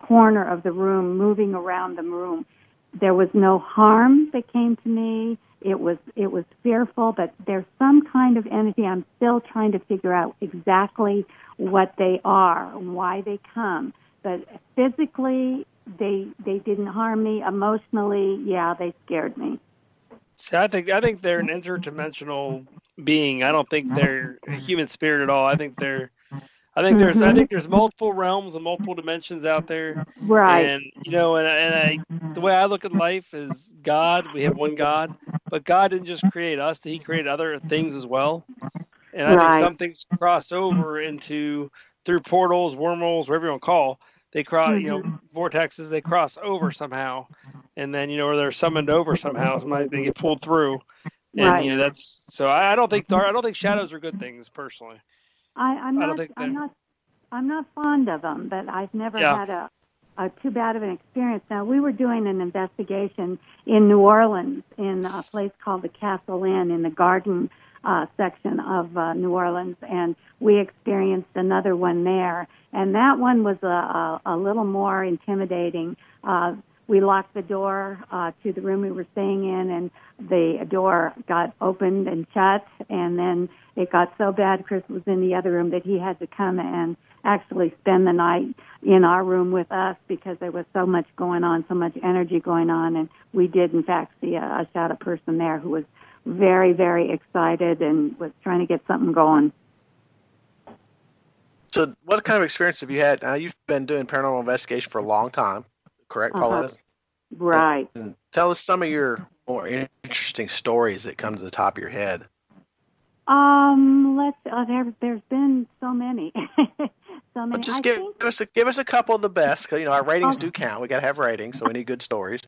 corner of the room moving around the room. There was no harm that came to me. It was it was fearful, but there's some kind of energy. I'm still trying to figure out exactly what they are, why they come. But physically, they they didn't harm me. Emotionally, yeah, they scared me. See, I think I think they're an interdimensional being. I don't think they're a human spirit at all. I think they're. I think there's mm-hmm. I think there's multiple realms and multiple dimensions out there, right? And you know, and, and I, the way I look at life is God. We have one God, but God didn't just create us; He created other things as well. And I right. think some things cross over into through portals, wormholes, whatever you want to call. They cross, mm-hmm. you know, vortexes. They cross over somehow, and then you know, or they're summoned over somehow. Sometimes they get pulled through, and right. you know, that's so. I, I don't think I don't think shadows are good things personally. I, I'm not. I I'm not. I'm not fond of them, but I've never yeah. had a, a too bad of an experience. Now, we were doing an investigation in New Orleans in a place called the Castle Inn in the Garden uh, section of uh, New Orleans, and we experienced another one there. And that one was a, a, a little more intimidating. Uh, we locked the door uh, to the room we were staying in, and the door got opened and shut, and then it got so bad, Chris was in the other room, that he had to come and actually spend the night in our room with us, because there was so much going on, so much energy going on. And we did, in fact, see a, a shadow person there who was very, very excited and was trying to get something going. So what kind of experience have you had? Uh, you've been doing paranormal investigation for a long time, correct, Paulette? Uh-huh. Right. And tell us some of your more interesting stories that come to the top of your head. Um, let's. Uh, there, there's been so many, so many. Well, just give, think... give us a give us a couple of the best, because you know our ratings okay. do count. We got to have ratings, so we need good stories.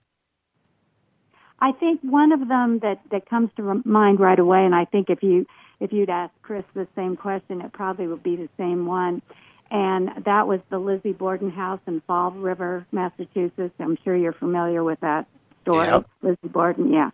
I think one of them that that comes to mind right away, and I think if you if you'd asked Chris the same question, it probably would be the same one. And that was the Lizzie Borden house in Fall River, Massachusetts. I'm sure you're familiar with that story, yep. Lizzie Borden. Yeah.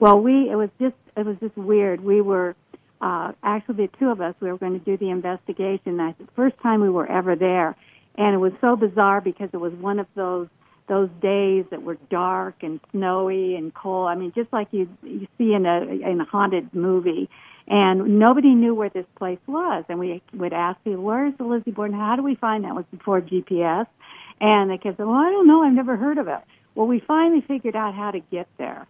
Well, we it was just it was just weird. We were. Uh, actually, the two of us, we were going to do the investigation. That's the first time we were ever there. And it was so bizarre because it was one of those those days that were dark and snowy and cold. I mean, just like you you see in a, in a haunted movie. And nobody knew where this place was. And we would ask people, where's the Lizzie Borden? How do we find that? It was before G P S. And they kept saying, well, I don't know. I've never heard of it. Well, we finally figured out how to get there.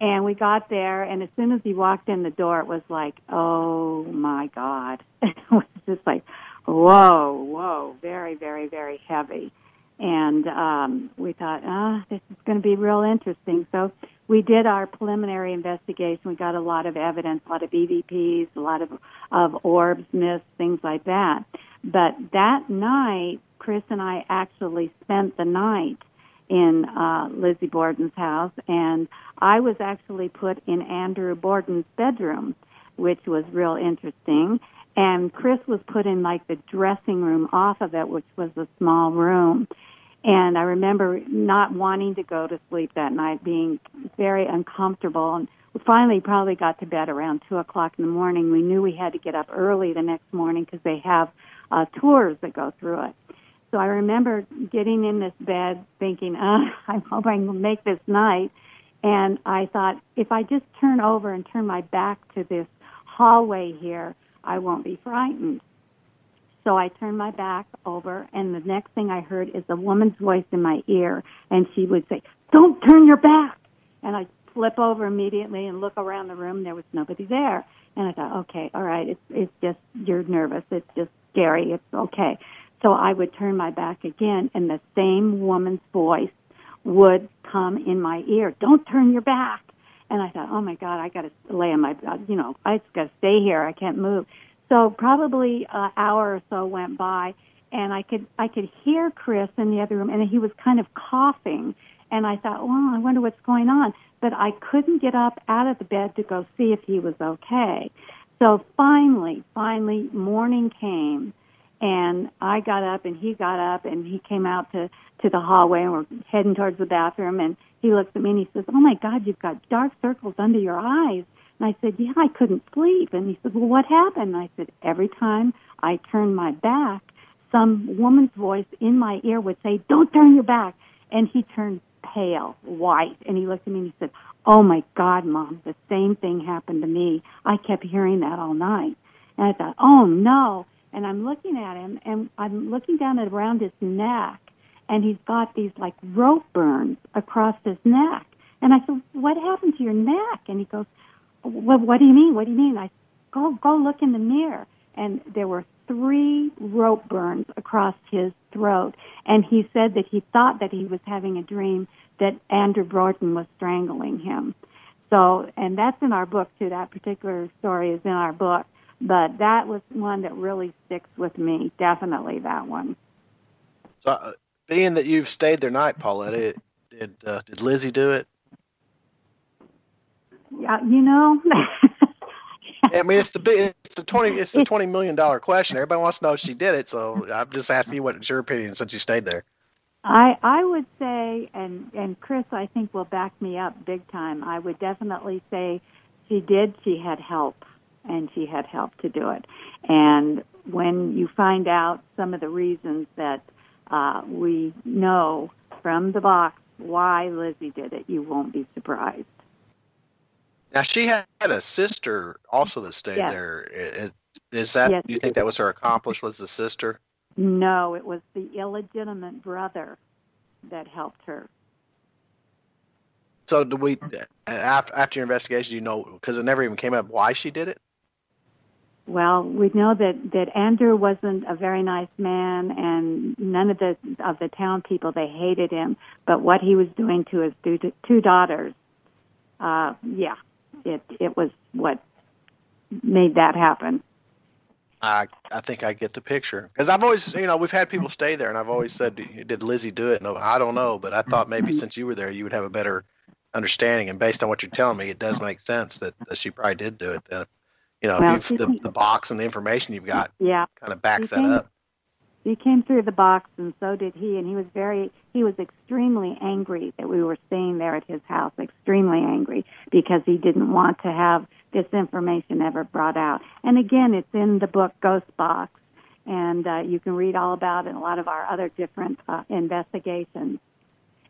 And we got there, and as soon as he walked in the door, it was like, oh, my God. It was just like, whoa, whoa, very, very, very heavy. And um, we thought, ah, oh, this is going to be real interesting. So we did our preliminary investigation. We got a lot of evidence, a lot of E V Ps, a lot of, of orbs, mists, things like that. But that night, Chris and I actually spent the night in uh, Lizzie Borden's house, and I was actually put in Andrew Borden's bedroom, which was real interesting, and Chris was put in, like, the dressing room off of it, which was a small room, and I remember not wanting to go to sleep that night, being very uncomfortable, and we finally probably got to bed around two o'clock in the morning. We knew we had to get up early the next morning because they have uh, tours that go through it. So I remember getting in this bed thinking, oh, I hope I can make this night. And I thought, if I just turn over and turn my back to this hallway here, I won't be frightened. So I turned my back over, and the next thing I heard is a woman's voice in my ear, and she would say, don't turn your back. And I'd flip over immediately and look around the room. There was nobody there. And I thought, okay, all right, it's, it's just, you're nervous. It's just scary. It's okay. So I would turn my back again, and the same woman's voice would come in my ear. Don't turn your back. And I thought, oh, my God, I got to lay on my, you know, I just got to stay here. I can't move. So probably an hour or so went by, and I could I could hear Chris in the other room, and he was kind of coughing. And I thought, well, I wonder what's going on. But I couldn't get up out of the bed to go see if he was okay. So finally, finally, morning came. And I got up, and he got up, and he came out to, to the hallway, and we're heading towards the bathroom, and he looks at me, and he says, oh, my God, you've got dark circles under your eyes. And I said, yeah, I couldn't sleep. And he said, well, what happened? And I said, every time I turned my back, some woman's voice in my ear would say, don't turn your back. And he turned pale, white, and he looked at me, and he said, oh, my God, Mom, the same thing happened to me. I kept hearing that all night. And I thought, oh, no. And I'm looking at him, and I'm looking down at around his neck, and he's got these, like, rope burns across his neck. And I said, what happened to your neck? And he goes, well, what do you mean? What do you mean? I said, go, go look in the mirror. And there were three rope burns across his throat. And he said that he thought that he was having a dream that Andrew Borden was strangling him. So, and that's in our book, too. That particular story is in our book. But that was one that really sticks with me, definitely that one. So, uh, being that you've stayed there night, Paulette, it, did uh, did Lizzie do it? Yeah, you know. I mean, it's the big, it's the twenty, it's the twenty million dollar question. Everybody wants to know if she did it, so I'm just asking you what's your opinion since you stayed there. I I would say, and and Chris, I think will back me up big time. I would definitely say she did. She had help. And she had help to do it. And when you find out some of the reasons that uh, we know from the box why Lizzie did it, you won't be surprised. Now, she had a sister also that stayed yes. there. Is that, yes, do you think that was her accomplice, was the sister? No, it was the illegitimate brother that helped her. So do we, after, after your investigation, you know, because it never even came up why she did it? Well, we know that, that Andrew wasn't a very nice man, and none of the of the town people, they hated him. But what he was doing to his two, two daughters, uh, yeah, it it was what made that happen. I I think I get the picture, because I've always, you know, we've had people stay there, and I've always said, did Lizzie do it? No, I don't know, but I thought maybe since you were there, you would have a better understanding. And based on what you're telling me, it does make sense that, that she probably did do it. That, you know, well, if you've, the, the box and the information you've got, yeah, kind of backs came, that up. He came through the box, and so did he. And he was very, he was extremely angry that we were staying there at his house. Extremely angry, because he didn't want to have this information ever brought out. And again, it's in the book Ghost Box, and uh, you can read all about it in a lot of our other different uh, investigations.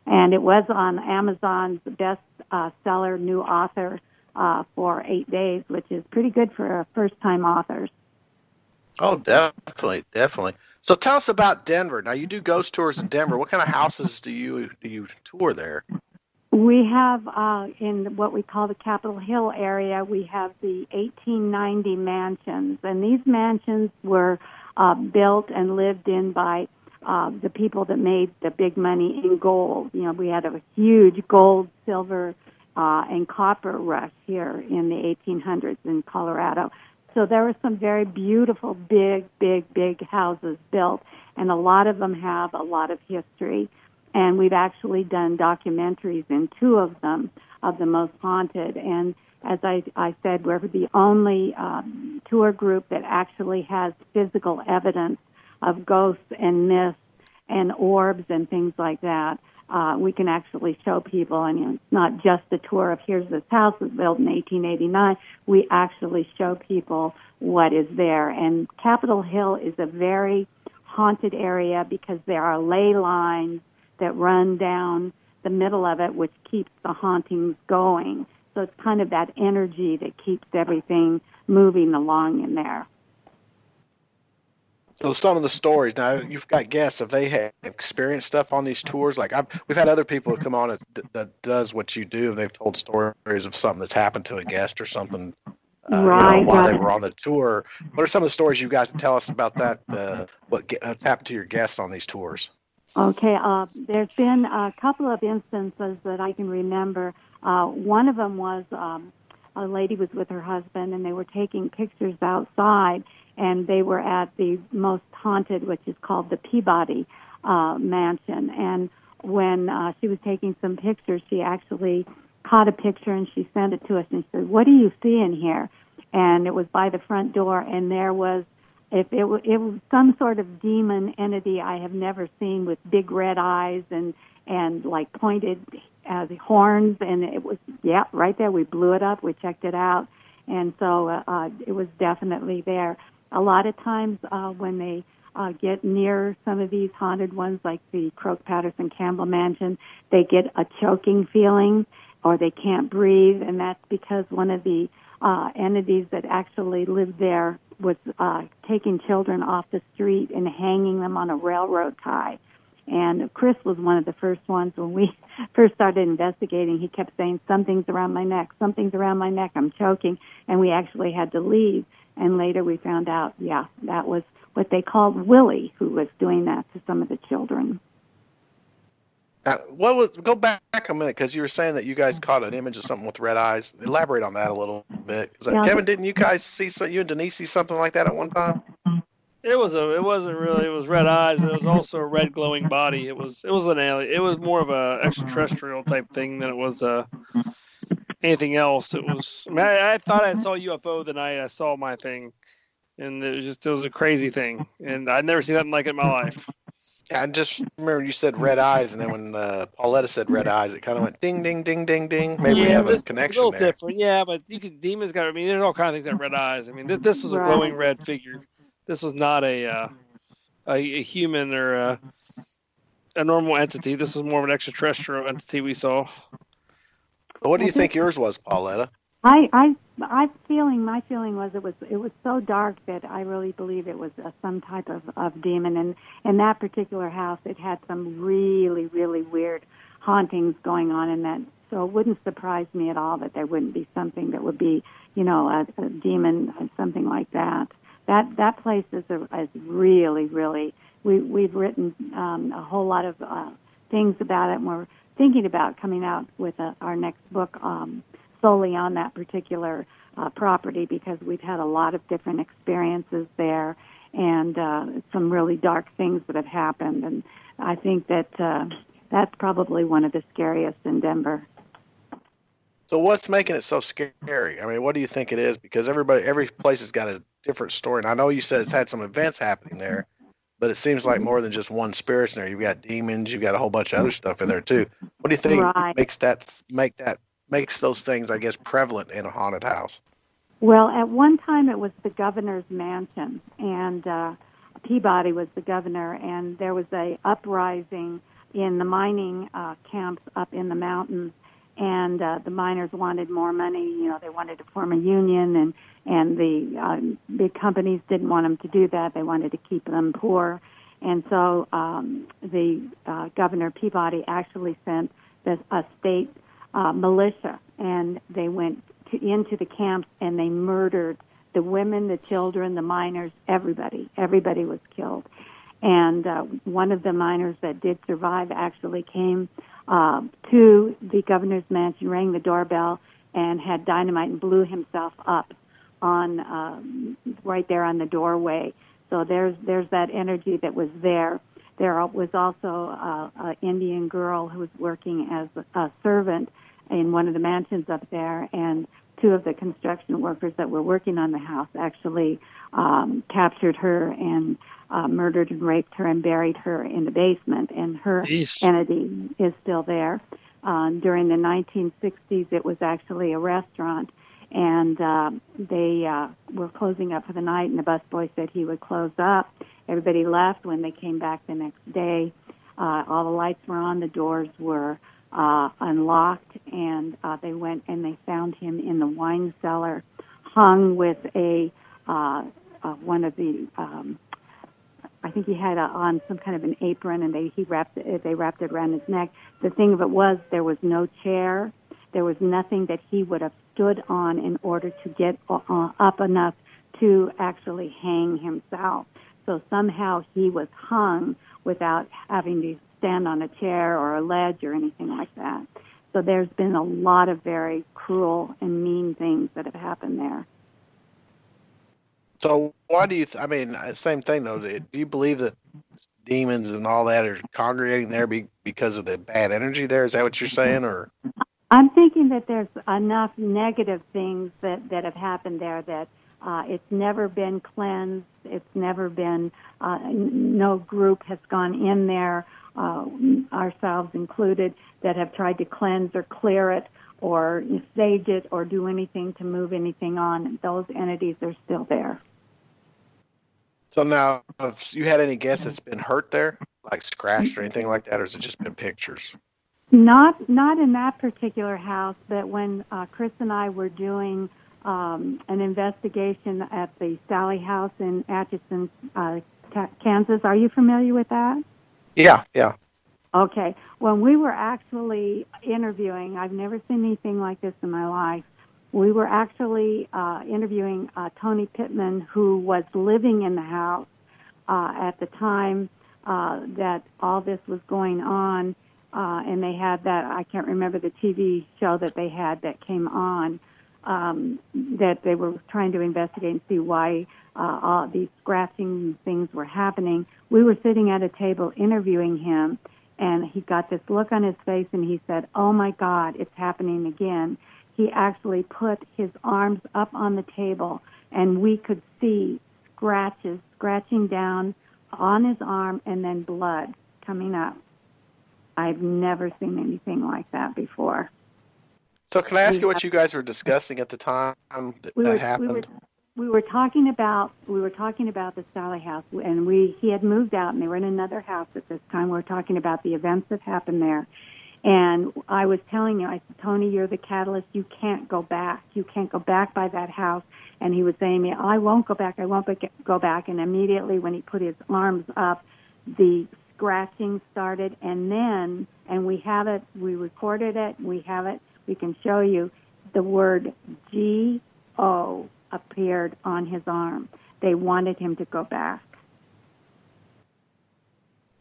And it was on Amazon's best uh, seller new author uh, for eight days, which is pretty good for first-time authors. Oh, definitely, definitely. So tell us about Denver. Now, you do ghost tours in Denver. What kind of houses do you do you tour there? We have, uh, in what we call the Capitol Hill area, we have the eighteen ninety mansions. And these mansions were uh, built and lived in by uh, the people that made the big money in gold. You know, we had a huge gold, silver, uh, and copper rush here in the eighteen hundreds in Colorado. So there were some very beautiful, big, big, big houses built. And a lot of them have a lot of history. And we've actually done documentaries in two of them, of the most haunted. And as I, I said, we're the only um, tour group that actually has physical evidence of ghosts and myths and orbs and things like that. Uh, we can actually show people, and you know, it's not just a tour of here's this house that was built in eighteen eighty-nine. We actually show people what is there. And Capitol Hill is a very haunted area because there are ley lines that run down the middle of it, which keeps the hauntings going. So it's kind of that energy that keeps everything moving along in there. So some of the stories, now you've got guests, have they had experienced stuff on these tours? Like I've, we've had other people that come on that, that does what you do, and they've told stories of something that's happened to a guest or something uh, right, you know, while right. they were on the tour. What are some of the stories you've got to tell us about that, uh, what get, what's happened to your guests on these tours? Okay, uh, there's been a couple of instances that I can remember. Uh, one of them was um, a lady was with her husband, and they were taking pictures outside, and they were at the most haunted, which is called the Peabody uh, Mansion. And when uh, she was taking some pictures, she actually caught a picture, and she sent it to us, and she said, "What do you see in here?" And it was by the front door, and there was If it, it was some sort of demon entity I have never seen, with big red eyes and, and like pointed uh, horns. And it was, yeah, right there. We blew it up. We checked it out. And so uh, uh, it was definitely there. A lot of times uh, when they uh, get near some of these haunted ones, like the Croke-Patterson-Campbell Mansion, they get a choking feeling or they can't breathe. And that's because one of the uh, entities that actually lived there was uh, taking children off the street and hanging them on a railroad tie. And Chris was one of the first ones when we first started investigating. He kept saying, "Something's around my neck, something's around my neck, I'm choking." And we actually had to leave. And later we found out, yeah, that was what they called Willie, who was doing that to some of the children. Now, what was, go back a minute, because you were saying that you guys caught an image of something with red eyes. Elaborate on that a little bit. Yeah. Kevin, didn't you guys see, so you and Denise see something like that at one time? It was a, it wasn't really, it was red eyes, but it was also a red glowing body. It was, it was an alien. It was more of a extraterrestrial type thing than it was uh, anything else. It was, I, mean, I, I thought I saw a U F O the night I saw my thing, and it was just, it was a crazy thing, and I'd never seen nothing like it in my life. I just remember you said red eyes, and then when uh, Paulette said red eyes, it kind of went ding, ding, ding, ding, ding. Maybe yeah, we have a connection a little there. Different. Yeah, but you could, demons got, I mean, there's all kinds of things that red eyes. I mean, th- this was right. a glowing red figure. This was not a uh, a, a human or a, a normal entity. This was more of an extraterrestrial entity we saw. What do you think yours was, Paulette? I, I, I feeling my feeling was it was it was so dark that I really believe it was uh, some type of, of demon. And in that particular house, it had some really really weird hauntings going on in that. So it wouldn't surprise me at all that there wouldn't be something that would be, you know, a, a demon or something like that. That that place is a, is really really we we've written um, a whole lot of uh, things about it, and we're thinking about coming out with a, our next book. Um, solely on that particular uh, property because we've had a lot of different experiences there and uh, some really dark things that have happened. And I think that uh, that's probably one of the scariest in Denver. So what's making it so scary? I mean, what do you think it is? Because everybody, every place has got a different story. And I know you said it's had some events happening there, but it seems like more than just one spirit's in there. You've got demons, you've got a whole bunch of other stuff in there too. What do you think right. makes that make that makes those things, I guess, prevalent in a haunted house? Well, at one time it was the governor's mansion, and uh, Peabody was the governor, and there was a uprising in the mining uh, camps up in the mountains. And uh, the miners wanted more money. You know, they wanted to form a union, and and the um, big companies didn't want them to do that. They wanted to keep them poor. And so um, the uh, Governor Peabody actually sent this, a state uh, militia, and they went to, into the camps, and they murdered the women, the children, the miners, everybody. Everybody was killed. And uh, one of the miners that did survive actually came Uh, to the governor's mansion, rang the doorbell, and had dynamite and blew himself up on um, right there on the doorway. So there's there's that energy that was there. There was also an Indian girl who was working as a servant in one of the mansions up there, and two of the construction workers that were working on the house actually um, captured her and Uh, murdered and raped her and buried her in the basement, and her Jeez. entity is still there. Uh, during the nineteen sixties, it was actually a restaurant, and uh, they uh, were closing up for the night, and the busboy said he would close up. Everybody left. When they came back the next day, uh, all the lights were on, the doors were uh, unlocked, and uh, they went and they found him in the wine cellar, hung with a uh, uh, one of the... Um, I think he had a, on some kind of an apron, and they he wrapped it, they wrapped it around his neck. The thing of it was, there was no chair, there was nothing that he would have stood on in order to get uh, up enough to actually hang himself. So somehow he was hung without having to stand on a chair or a ledge or anything like that. So there's been a lot of very cruel and mean things that have happened there. So why do you, th- I mean, same thing though, do you believe that demons and all that are congregating there be- because of the bad energy there? Is that what you're saying? Or I'm thinking that there's enough negative things that, that have happened there that uh, it's never been cleansed, it's never been, uh, no group has gone in there, uh, ourselves included, that have tried to cleanse or clear it or sage it or do anything to move anything on. Those entities are still there. So now, have you had any guests that's been hurt there, like scratched or anything like that, or has it just been pictures? Not not in that particular house, but when uh, Chris and I were doing um, an investigation at the Sally House in Atchison, uh, Kansas. Are you familiar with that? Yeah, yeah. Okay. When we were actually interviewing, I've never seen anything like this in my life. We were actually uh, interviewing uh, Tony Pittman, who was living in the house uh, at the time uh, that all this was going on, uh, and they had that, I can't remember the T V show that they had that came on, um, that they were trying to investigate and see why uh, all these scratching things were happening. We were sitting at a table interviewing him, and he got this look on his face, and he said, "Oh, my God, it's happening again." He actually put his arms up on the table, and we could see scratches scratching down on his arm and then blood coming up. I've never seen anything like that before. So can I ask we you what have, you guys were discussing at the time that, we were, that happened? We were, we were talking about we were talking about the Sally House, and we he had moved out, and they were in another house at this time. We were talking about the events that happened there. And I was telling him, I said, "Tony, you're the catalyst. You can't go back. You can't go back by that house." And he was saying to me, "I won't go back. I won't go back." And immediately when he put his arms up, the scratching started. And then, and we have it, we recorded it, we have it, we can show you, the word G O appeared on his arm. They wanted him to go back.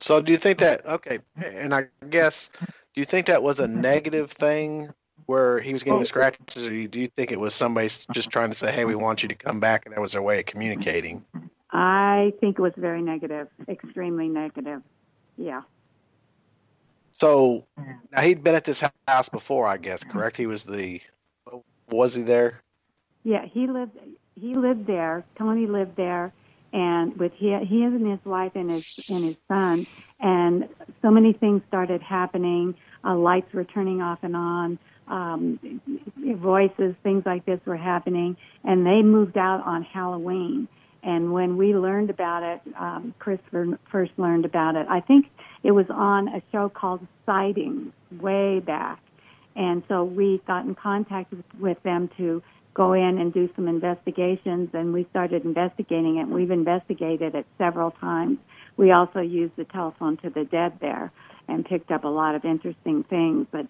So do you think that, okay, and I guess... do you think that was a negative thing where he was getting the scratches, or do you think it was somebody just trying to say, hey, we want you to come back, and that was their way of communicating? I think it was very negative, extremely negative, yeah. So now he'd been at this house before, I guess, correct? He was the, was he there? Yeah, he lived, he lived there. Tony lived there. And with he, he and his wife and his and his son, and so many things started happening. Uh, lights were turning off and on, um, voices, things like this were happening. And they moved out on Halloween. And when we learned about it, um, Chris first learned about it. I think it was on a show called Sightings way back. And so we got in contact with them to go in and do some investigations, and we started investigating it. We've investigated it several times. We also used the Telephone to the Dead there and picked up a lot of interesting things. But,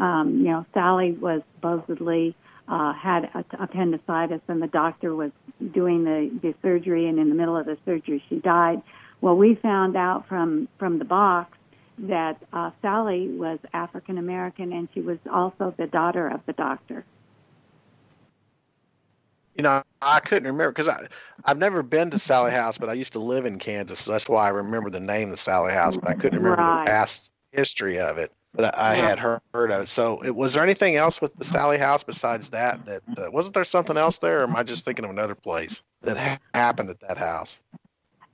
um, you know, Sally was supposedly uh, had appendicitis, and the doctor was doing the, the surgery, and in the middle of the surgery she died. Well, we found out from, from the box that uh, Sally was African-American, and she was also the daughter of the doctor. You know, I couldn't remember because I've never been to Sally House, but I used to live in Kansas. So that's why I remember the name of Sally House, but I couldn't remember right. the past history of it. But I, I had heard, heard of it. So it, was there anything else with the Sally House besides that? That uh, wasn't there something else there, or am I just thinking of another place that ha happened at that house?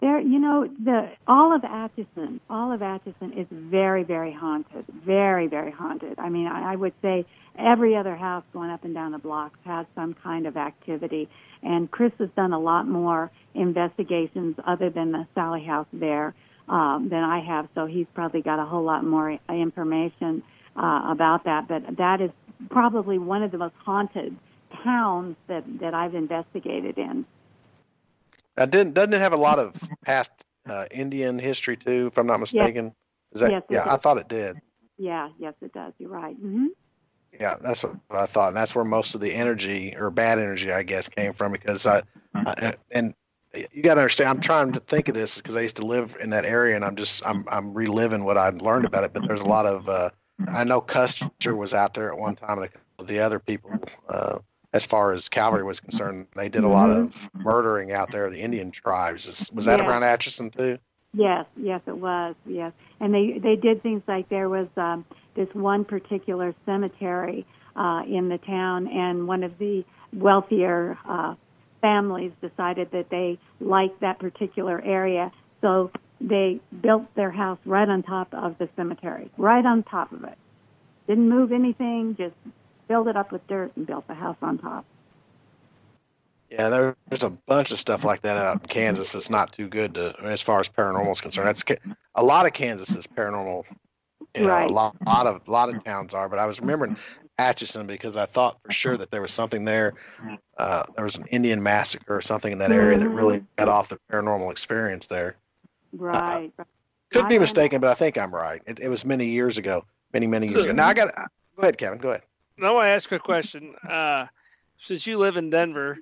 There, you know, the all of Atchison, all of Atchison is very, very haunted, very, very haunted. I mean, I, I would say every other house going up and down the blocks has some kind of activity. And Chris has done a lot more investigations other than the Sally House there um, than I have, so he's probably got a whole lot more information uh, about that. But that is probably one of the most haunted towns that, that I've investigated in. Now, didn't, doesn't it have a lot of past uh, Indian history, too, if I'm not mistaken? Yes. Is that, yes, yeah, does. I thought it did. Yeah, yes, it does. You're right. Mm-hmm. Yeah, that's what I thought. And that's where most of the energy or bad energy, I guess, came from. Because I, I and you got to understand, I'm trying to think of this because I used to live in that area, and I'm just I'm I'm reliving what I've learned about it. But there's a lot of uh, I know Custer was out there at one time, and a couple of the other people. Uh, As far as Calvary was concerned, they did a lot of murdering out there, the Indian tribes. Was that yes. around Atchison, too? Yes, yes, it was, yes. And they, they did things like there was um, this one particular cemetery uh, in the town, and one of the wealthier uh, families decided that they liked that particular area, so they built their house right on top of the cemetery, right on top of it. Didn't move anything, just filled it up with dirt and built the house on top. Yeah, there, there's a bunch of stuff like that out in Kansas that's not too good to, as far as paranormal is concerned. That's a lot of Kansas is paranormal. You know, right. A lot, lot of a lot of towns are, but I was remembering Atchison because I thought for sure that there was something there. Uh, there was an Indian massacre or something in that area that really cut off the paranormal experience there. Right. Uh, could be mistaken, but I think I'm right. It, it was many years ago, many many years ago. Now I got. Go ahead, Kevin. Go ahead. I want to ask a question. Uh, since you live in Denver,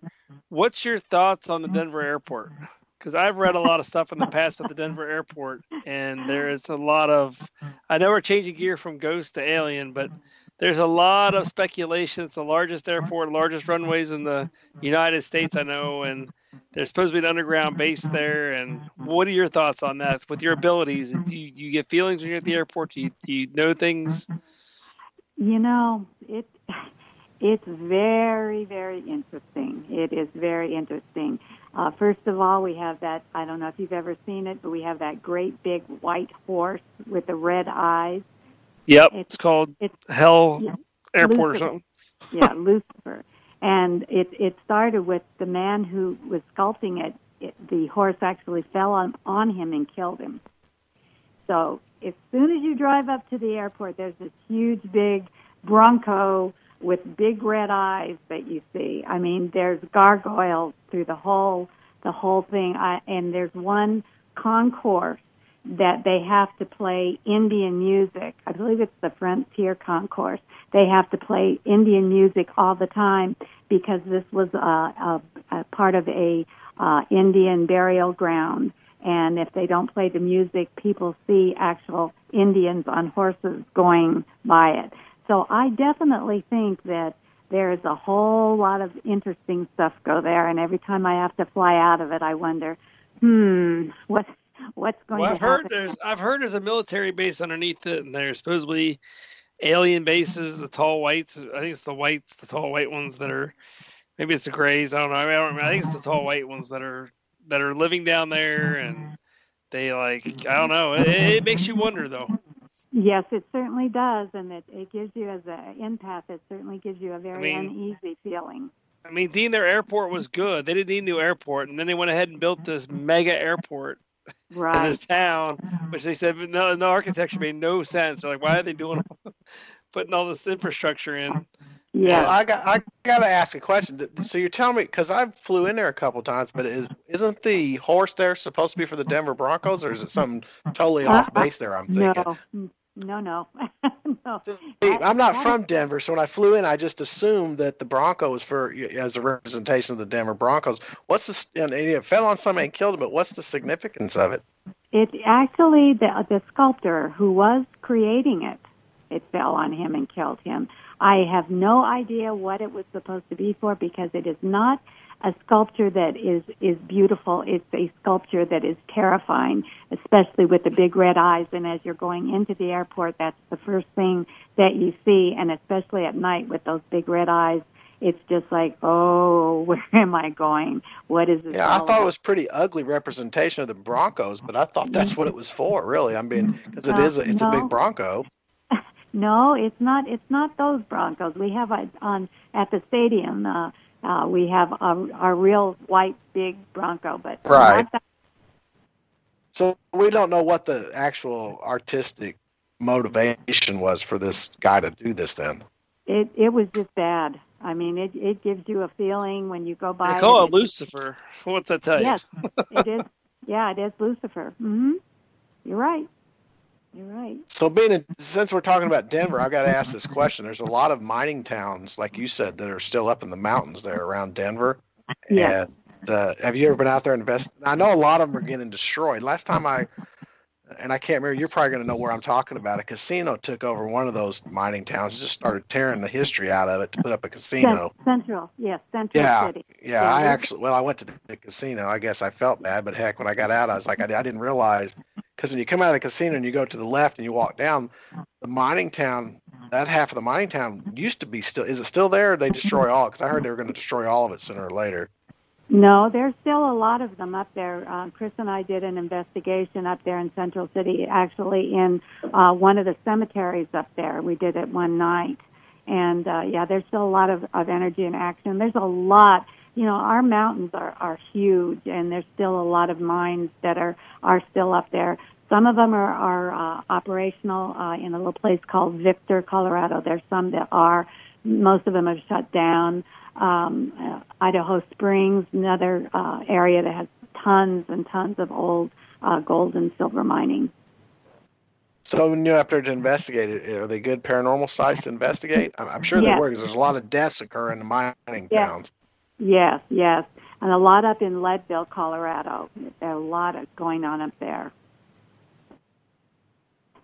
what's your thoughts on the Denver airport? Because I've read a lot of stuff in the past about the Denver airport, and there is a lot of, I know we're changing gear from ghost to alien, but there's a lot of speculation. It's the largest airport, largest runways in the United States, I know, and there's supposed to be an underground base there. And what are your thoughts on that? With your abilities, do you, do you get feelings when you're at the airport? Do you, do you know things? You know, it it's very, very interesting. It is very interesting. Uh, first of all, we have that, I don't know if you've ever seen it, but we have that great big white horse with the red eyes. Yep, it's, it's called it's, Hell yeah, Airport Lucifer. Or something. Yeah, Lucifer. And it, it started with the man who was sculpting it. It the horse actually fell on, on him and killed him. So as soon as you drive up to the airport, there's this huge, big Bronco with big red eyes that you see. I mean, there's gargoyles through the whole the whole thing, I, and there's one concourse that they have to play Indian music. I believe it's the Frontier Concourse. They have to play Indian music all the time because this was a, a, a part of a uh, Indian burial ground. And if they don't play the music, people see actual Indians on horses going by it. So I definitely think that there's a whole lot of interesting stuff go there, and every time I have to fly out of it, I wonder, hmm, what, what's going well, to I've happen? Heard there's, I've heard there's a military base underneath it, and there's supposedly alien bases, the tall whites. I think it's the whites, the tall white ones that are, maybe it's the grays. I don't know. I, mean, I, don't remember. I think it's the tall white ones that are that are living down there, and they like, I don't know. It, it makes you wonder, though. Yes, it certainly does, and it, it gives you, as an empath, it certainly gives you a very I mean, uneasy feeling. I mean, Dean, their airport was good. They didn't need a new airport, and then they went ahead and built this mega airport right. in this town, which they said, no, no architecture made no sense. They're like, why are they doing putting all this infrastructure in? Yeah, well, I got I got to ask a question. So you're telling me, because I flew in there a couple times, but is isn't the horse there supposed to be for the Denver Broncos, or is it something totally off base there? I'm thinking. No. No, no. no. See, I'm not from Denver, so when I flew in, I just assumed that the Bronco was for, as a representation of the Denver Broncos. What's the, and it fell on somebody and killed him, but what's the significance of it? It actually, the, the sculptor who was creating it, it fell on him and killed him. I have no idea what it was supposed to be for, because it is not a sculpture that is, is beautiful. It's a sculpture that is terrifying, especially with the big red eyes. And as you're going into the airport, that's the first thing that you see. And especially at night with those big red eyes, it's just like, oh, where am I going? What is this? Yeah, I thought about? It was pretty ugly representation of the Broncos, but I thought that's what it was for, really. I mean, because it uh, is, a, it's no. a big Bronco. No, it's not. It's not those Broncos. We have a, on at the stadium. Uh, Uh, we have our, our real white, big Bronco, but right. Not that. So we don't know what the actual artistic motivation was for this guy to do this. Then it it was just bad. I mean, it it gives you a feeling when you go by. They call it, it Lucifer. What's that tell you? Yes, it is. Yeah, it is Lucifer. Mm-hmm. You're right. You're right. So, being a, since we're talking about Denver, I've got to ask this question. There's a lot of mining towns, like you said, that are still up in the mountains there around Denver. Yeah. And uh, have you ever been out there investing? I know a lot of them are getting destroyed. Last time I, and I can't remember, you're probably going to know where I'm talking about. A casino took over one of those mining towns and just started tearing the history out of it to put up a casino. Central, yes, Central yeah, City. Yeah, yeah, I actually, well, I went to the, the casino. I guess I felt bad, but heck, when I got out, I was like, I, I didn't realize. Because when you come out of the casino and you go to the left and you walk down, the mining town, that half of the mining town used to be still. Is it still there, or they destroy all? Because I heard they were going to destroy all of it sooner or later. No, there's still a lot of them up there. Um, Chris and I did an investigation up there in Central City, actually in uh, one of the cemeteries up there. We did it one night. And, uh, yeah, there's still a lot of, of energy and action. There's a lot. You know, our mountains are, are huge, and there's still a lot of mines that are, are still up there. Some of them are, are uh, operational uh, in a little place called Victor, Colorado. There's some that are. Most of them are shut down. Um, uh, Idaho Springs, another uh, area that has tons and tons of old uh, gold and silver mining. So when you're up there to investigate it, are they good paranormal sites to investigate? I'm, I'm sure they yes. were, because there's a lot of deaths occur in the mining yes. towns. Yes, yes, and a lot up in Leadville, Colorado. There's a lot of going on up there.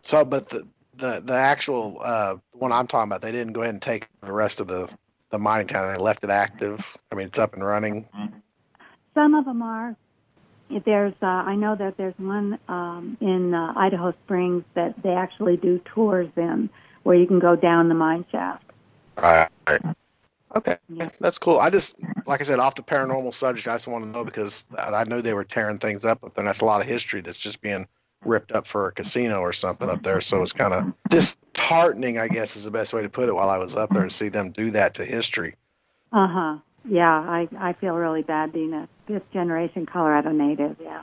So, but the the, the actual uh, one I'm talking about, they didn't go ahead and take the rest of the, the mining town. They left it active. I mean, it's up and running. Some of them are. There's, uh, I know that there's one um, in uh, Idaho Springs that they actually do tours in, where you can go down the mine shaft. All right. Okay, that's cool. I just, like I said, off the paranormal subject, I just want to know, because I knew they were tearing things up up there, and that's a lot of history that's just being ripped up for a casino or something up there, so it's kind of disheartening, I guess is the best way to put it, while I was up there to see them do that to history. Uh-huh. Yeah, I, I feel really bad being a fifth-generation Colorado native, yeah.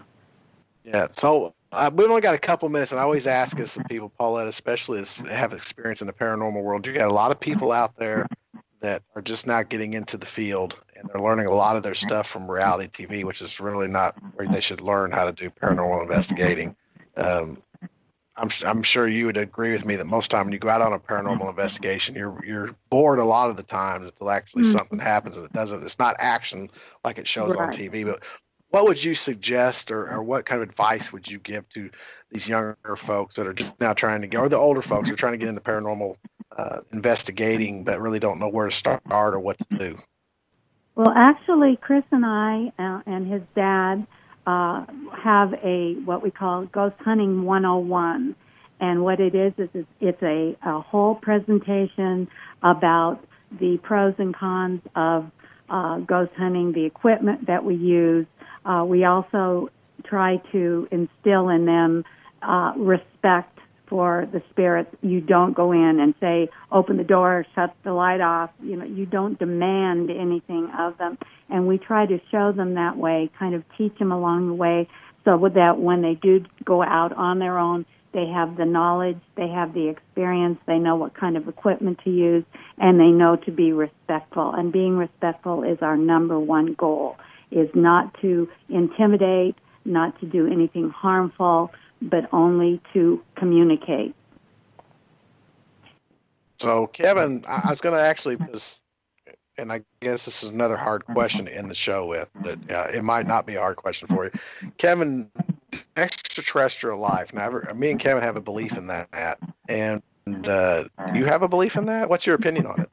Yeah, so uh, we've only got a couple minutes, and I always ask us the people, Paulette, especially, that have experience in the paranormal world. You got a lot of people out there that are just not getting into the field, and they're learning a lot of their stuff from reality T V, which is really not where they should learn how to do paranormal investigating. Um, I'm, I'm sure you would agree with me that most time when you go out on a paranormal investigation, you're you're bored a lot of the times until actually mm-hmm. something happens, and it doesn't. It's not action like it shows right. on T V. But what would you suggest, or, or what kind of advice would you give to these younger folks that are just now trying to go, or the older folks who are trying to get into paranormal uh, investigating, but really don't know where to start or what to do? Well, actually, Chris and I uh, and his dad uh, have a what we call Ghost Hunting one oh one. And what it is, is it's a, a whole presentation about the pros and cons of uh, ghost hunting, the equipment that we use. Uh, we also try to instill in them uh, respect for the spirits. You don't go in and say, open the door, shut the light off. You know, you don't demand anything of them. And we try to show them that way, kind of teach them along the way, so that when they do go out on their own, they have the knowledge, they have the experience, they know what kind of equipment to use, and they know to be respectful. And being respectful is our number one goal, is not to intimidate, not to do anything harmful, but only to communicate. So, Kevin, I was going to actually, and I guess this is another hard question to end the show with, but uh, it might not be a hard question for you. Kevin, extraterrestrial life. Now, me and Kevin have a belief in that, and uh, do you have a belief in that? What's your opinion on it?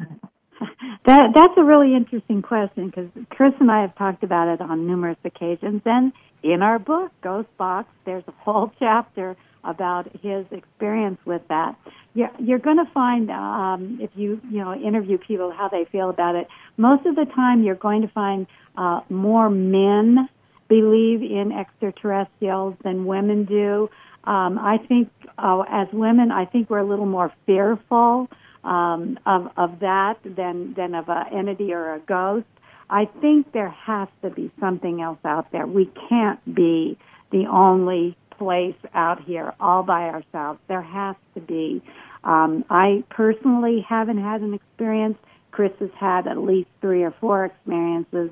That, that's a really interesting question, because Chris and I have talked about it on numerous occasions, and in our book, Ghost Box, there's a whole chapter about his experience with that. You're, you're going to find, um, if you, you know, interview people, how they feel about it. Most of the time, you're going to find uh, more men believe in extraterrestrials than women do. Um, I think, uh, as women, I think we're a little more fearful um, of, of that than, than of an entity or a ghost. I think there has to be something else out there. We can't be the only place out here all by ourselves. There has to be. Um, I personally haven't had an experience. Chris has had at least three or four experiences,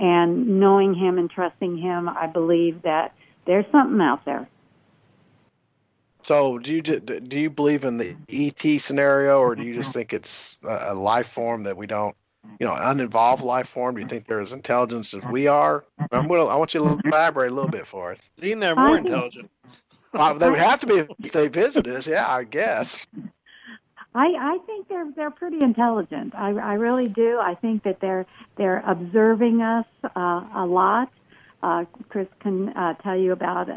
and knowing him and trusting him, I believe that there's something out there. So, do you do you believe in the E T scenario, or do you just think it's a life form that we don't? You know, uninvolved life form? Do you think they're as intelligent as we are? I'm gonna, I want you to elaborate a little bit for us. Seeing they're more I, intelligent. Well, they would have to be if they visit us, yeah, I guess. I, I think they're they're pretty intelligent. I, I really do. I think that they're they're observing us uh, a lot. Uh, Chris can uh, tell you about an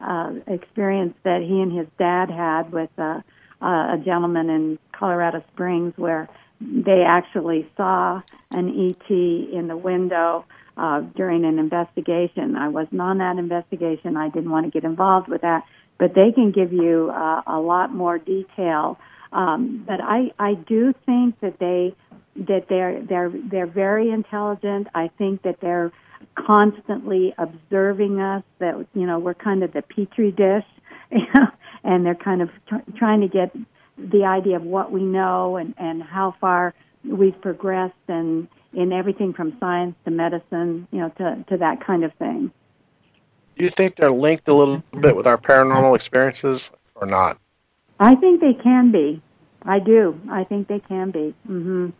uh, uh, experience that he and his dad had with uh, uh, a gentleman in Colorado Springs where they actually saw an E T in the window uh, during an investigation. I wasn't on that investigation. I didn't want to get involved with that. But they can give you uh, a lot more detail. Um, but I, I do think that they that they're they're they're very intelligent. I think that they're constantly observing us. That you know we're kind of the petri dish, and they're kind of t- trying to get the idea of what we know and, and how far we've progressed and in everything from science to medicine, you know, to, to that kind of thing. Do you think they're linked a little bit with our paranormal experiences or not? I think they can be. I do. I think they can be. Mm-hmm.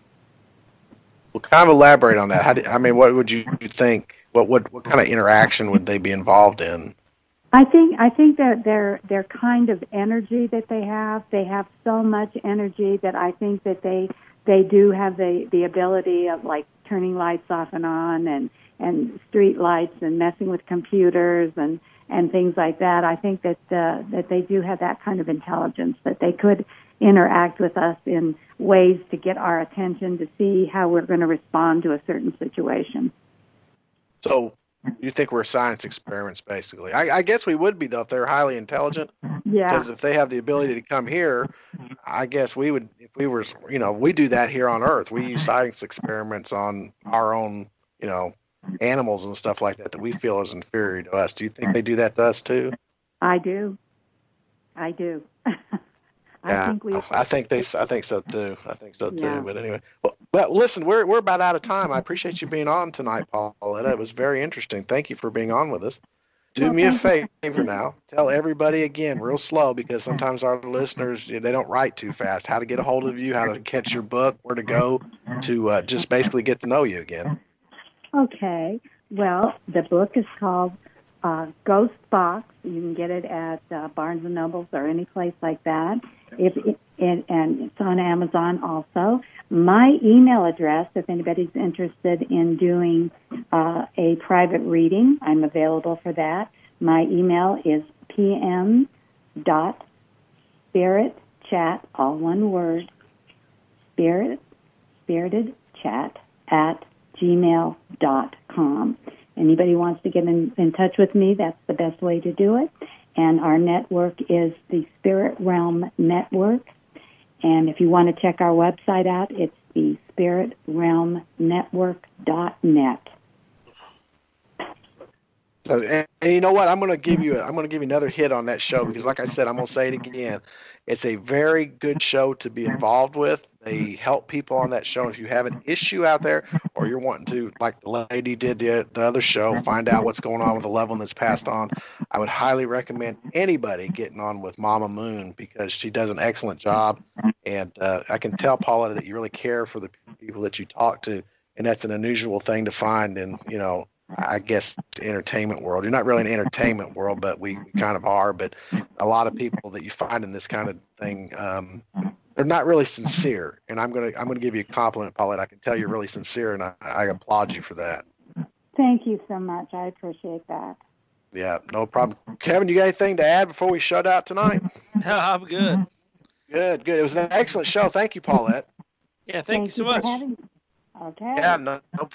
Well, kind of elaborate on that. How do, I mean, what would you think? What, what what kind of interaction would they be involved in? I think I think that their their kind of energy that they have, they have so much energy that I think that they they do have the, the ability of like turning lights off and on and, and street lights and messing with computers and, and things like that. I think that uh, that they do have that kind of intelligence that they could interact with us in ways to get our attention to see how we're going to respond to a certain situation. So you think we're science experiments, basically. I, I guess we would be, though, if they're highly intelligent. Yeah. Because if they have the ability to come here, I guess we would, if we were, you know, we do that here on Earth. We use science experiments on our own, you know, animals and stuff like that that we feel is inferior to us. Do you think they do that to us, too? I do. I do. I yeah, think we. I think they. I think so, too. I think so, too. Yeah. But anyway. Well, Well, listen, we're we're about out of time. I appreciate you being on tonight, Paulette. It was very interesting. Thank you for being on with us. Do well, me a favor you. now. Tell everybody again, real slow, because sometimes our listeners, they don't write too fast. How to get a hold of you, how to catch your book, where to go to uh, just basically get to know you again. Okay. Well, the book is called uh, Ghost Box. You can get it at uh, Barnes and Noble's or any place like that. It, it, it, and it's on Amazon also. My email address, if anybody's interested in doing uh, a private reading, I'm available for that. My email is pm.spiritchat, all one word, spirit, spirited chat at gmail dot com. Anybody wants to get in, in touch with me, that's the best way to do it. And our network is the Spirit Realm Network. And if you want to check our website out, it's the spirit realm network dot net. So, and, and you know what? I'm going to give you a, I'm going to give you another hit on that show because, like I said, I'm going to say it again. It's a very good show to be involved with. They help people on that show. If you have an issue out there, or you're wanting to, like the lady did the, the other show, find out what's going on with the loved one that's passed on, I would highly recommend anybody getting on with Mama Moon because she does an excellent job. And uh, I can tell, Paula, that you really care for the people that you talk to, and that's an unusual thing to find in, you know, I guess, the entertainment world. You're not really in the entertainment world, but we kind of are. But a lot of people that you find in this kind of thing, um, they're not really sincere. And I'm gonna I'm gonna give you a compliment, Paulette. I can tell you're really sincere, and I, I applaud you for that. Thank you so much. I appreciate that. Yeah, no problem. Kevin, you got anything to add before we shut out tonight? No, I'm good. Good, good. It was an excellent show. Thank you, Paulette. Yeah, thank, thank you so much. Having... Okay. Yeah, no. no.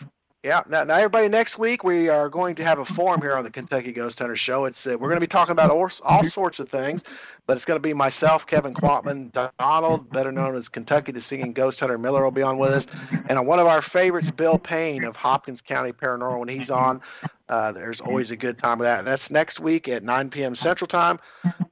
Yeah. Now, now, everybody, next week we are going to have a forum here on the Kentucky Ghost Hunter Show. It's uh, we're going to be talking about all, all sorts of things, but it's going to be myself, Kevin Quatman, Donald, better known as Kentucky the Singing Ghost Hunter Miller, will be on with us, and on one of our favorites, Bill Payne of Hopkins County Paranormal. When he's on, uh, there's always a good time with that. And that's next week at nine p.m. Central Time.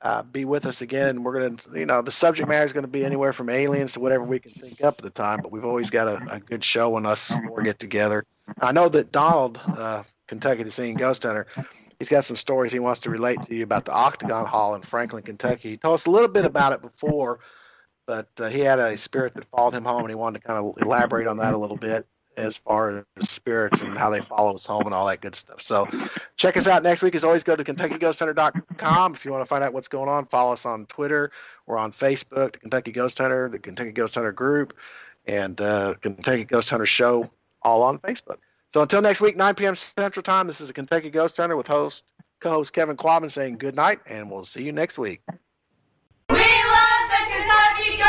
Uh, be with us again, and we're going to, you know, the subject matter is going to be anywhere from aliens to whatever we can think up at the time. But we've always got a, a good show on us when we get together. I know that Donald, uh, Kentucky the Singing Ghost Hunter, he's got some stories he wants to relate to you about the Octagon Hall in Franklin, Kentucky. He told us a little bit about it before, but uh, he had a spirit that followed him home, and he wanted to kind of elaborate on that a little bit as far as spirits and how they follow us home and all that good stuff. So check us out next week. As always, go to Kentucky Ghost Hunter dot com if you want to find out what's going on. Follow us on Twitter or on Facebook, the Kentucky Ghost Hunter, the Kentucky Ghost Hunter Group, and uh, Kentucky Ghost Hunter Show, all on Facebook. So until next week, nine p.m. Central Time, this is the Kentucky Ghost Hunter with host, co-host Kevin Quatman saying good night, and we'll see you next week. We love the Kentucky Ghost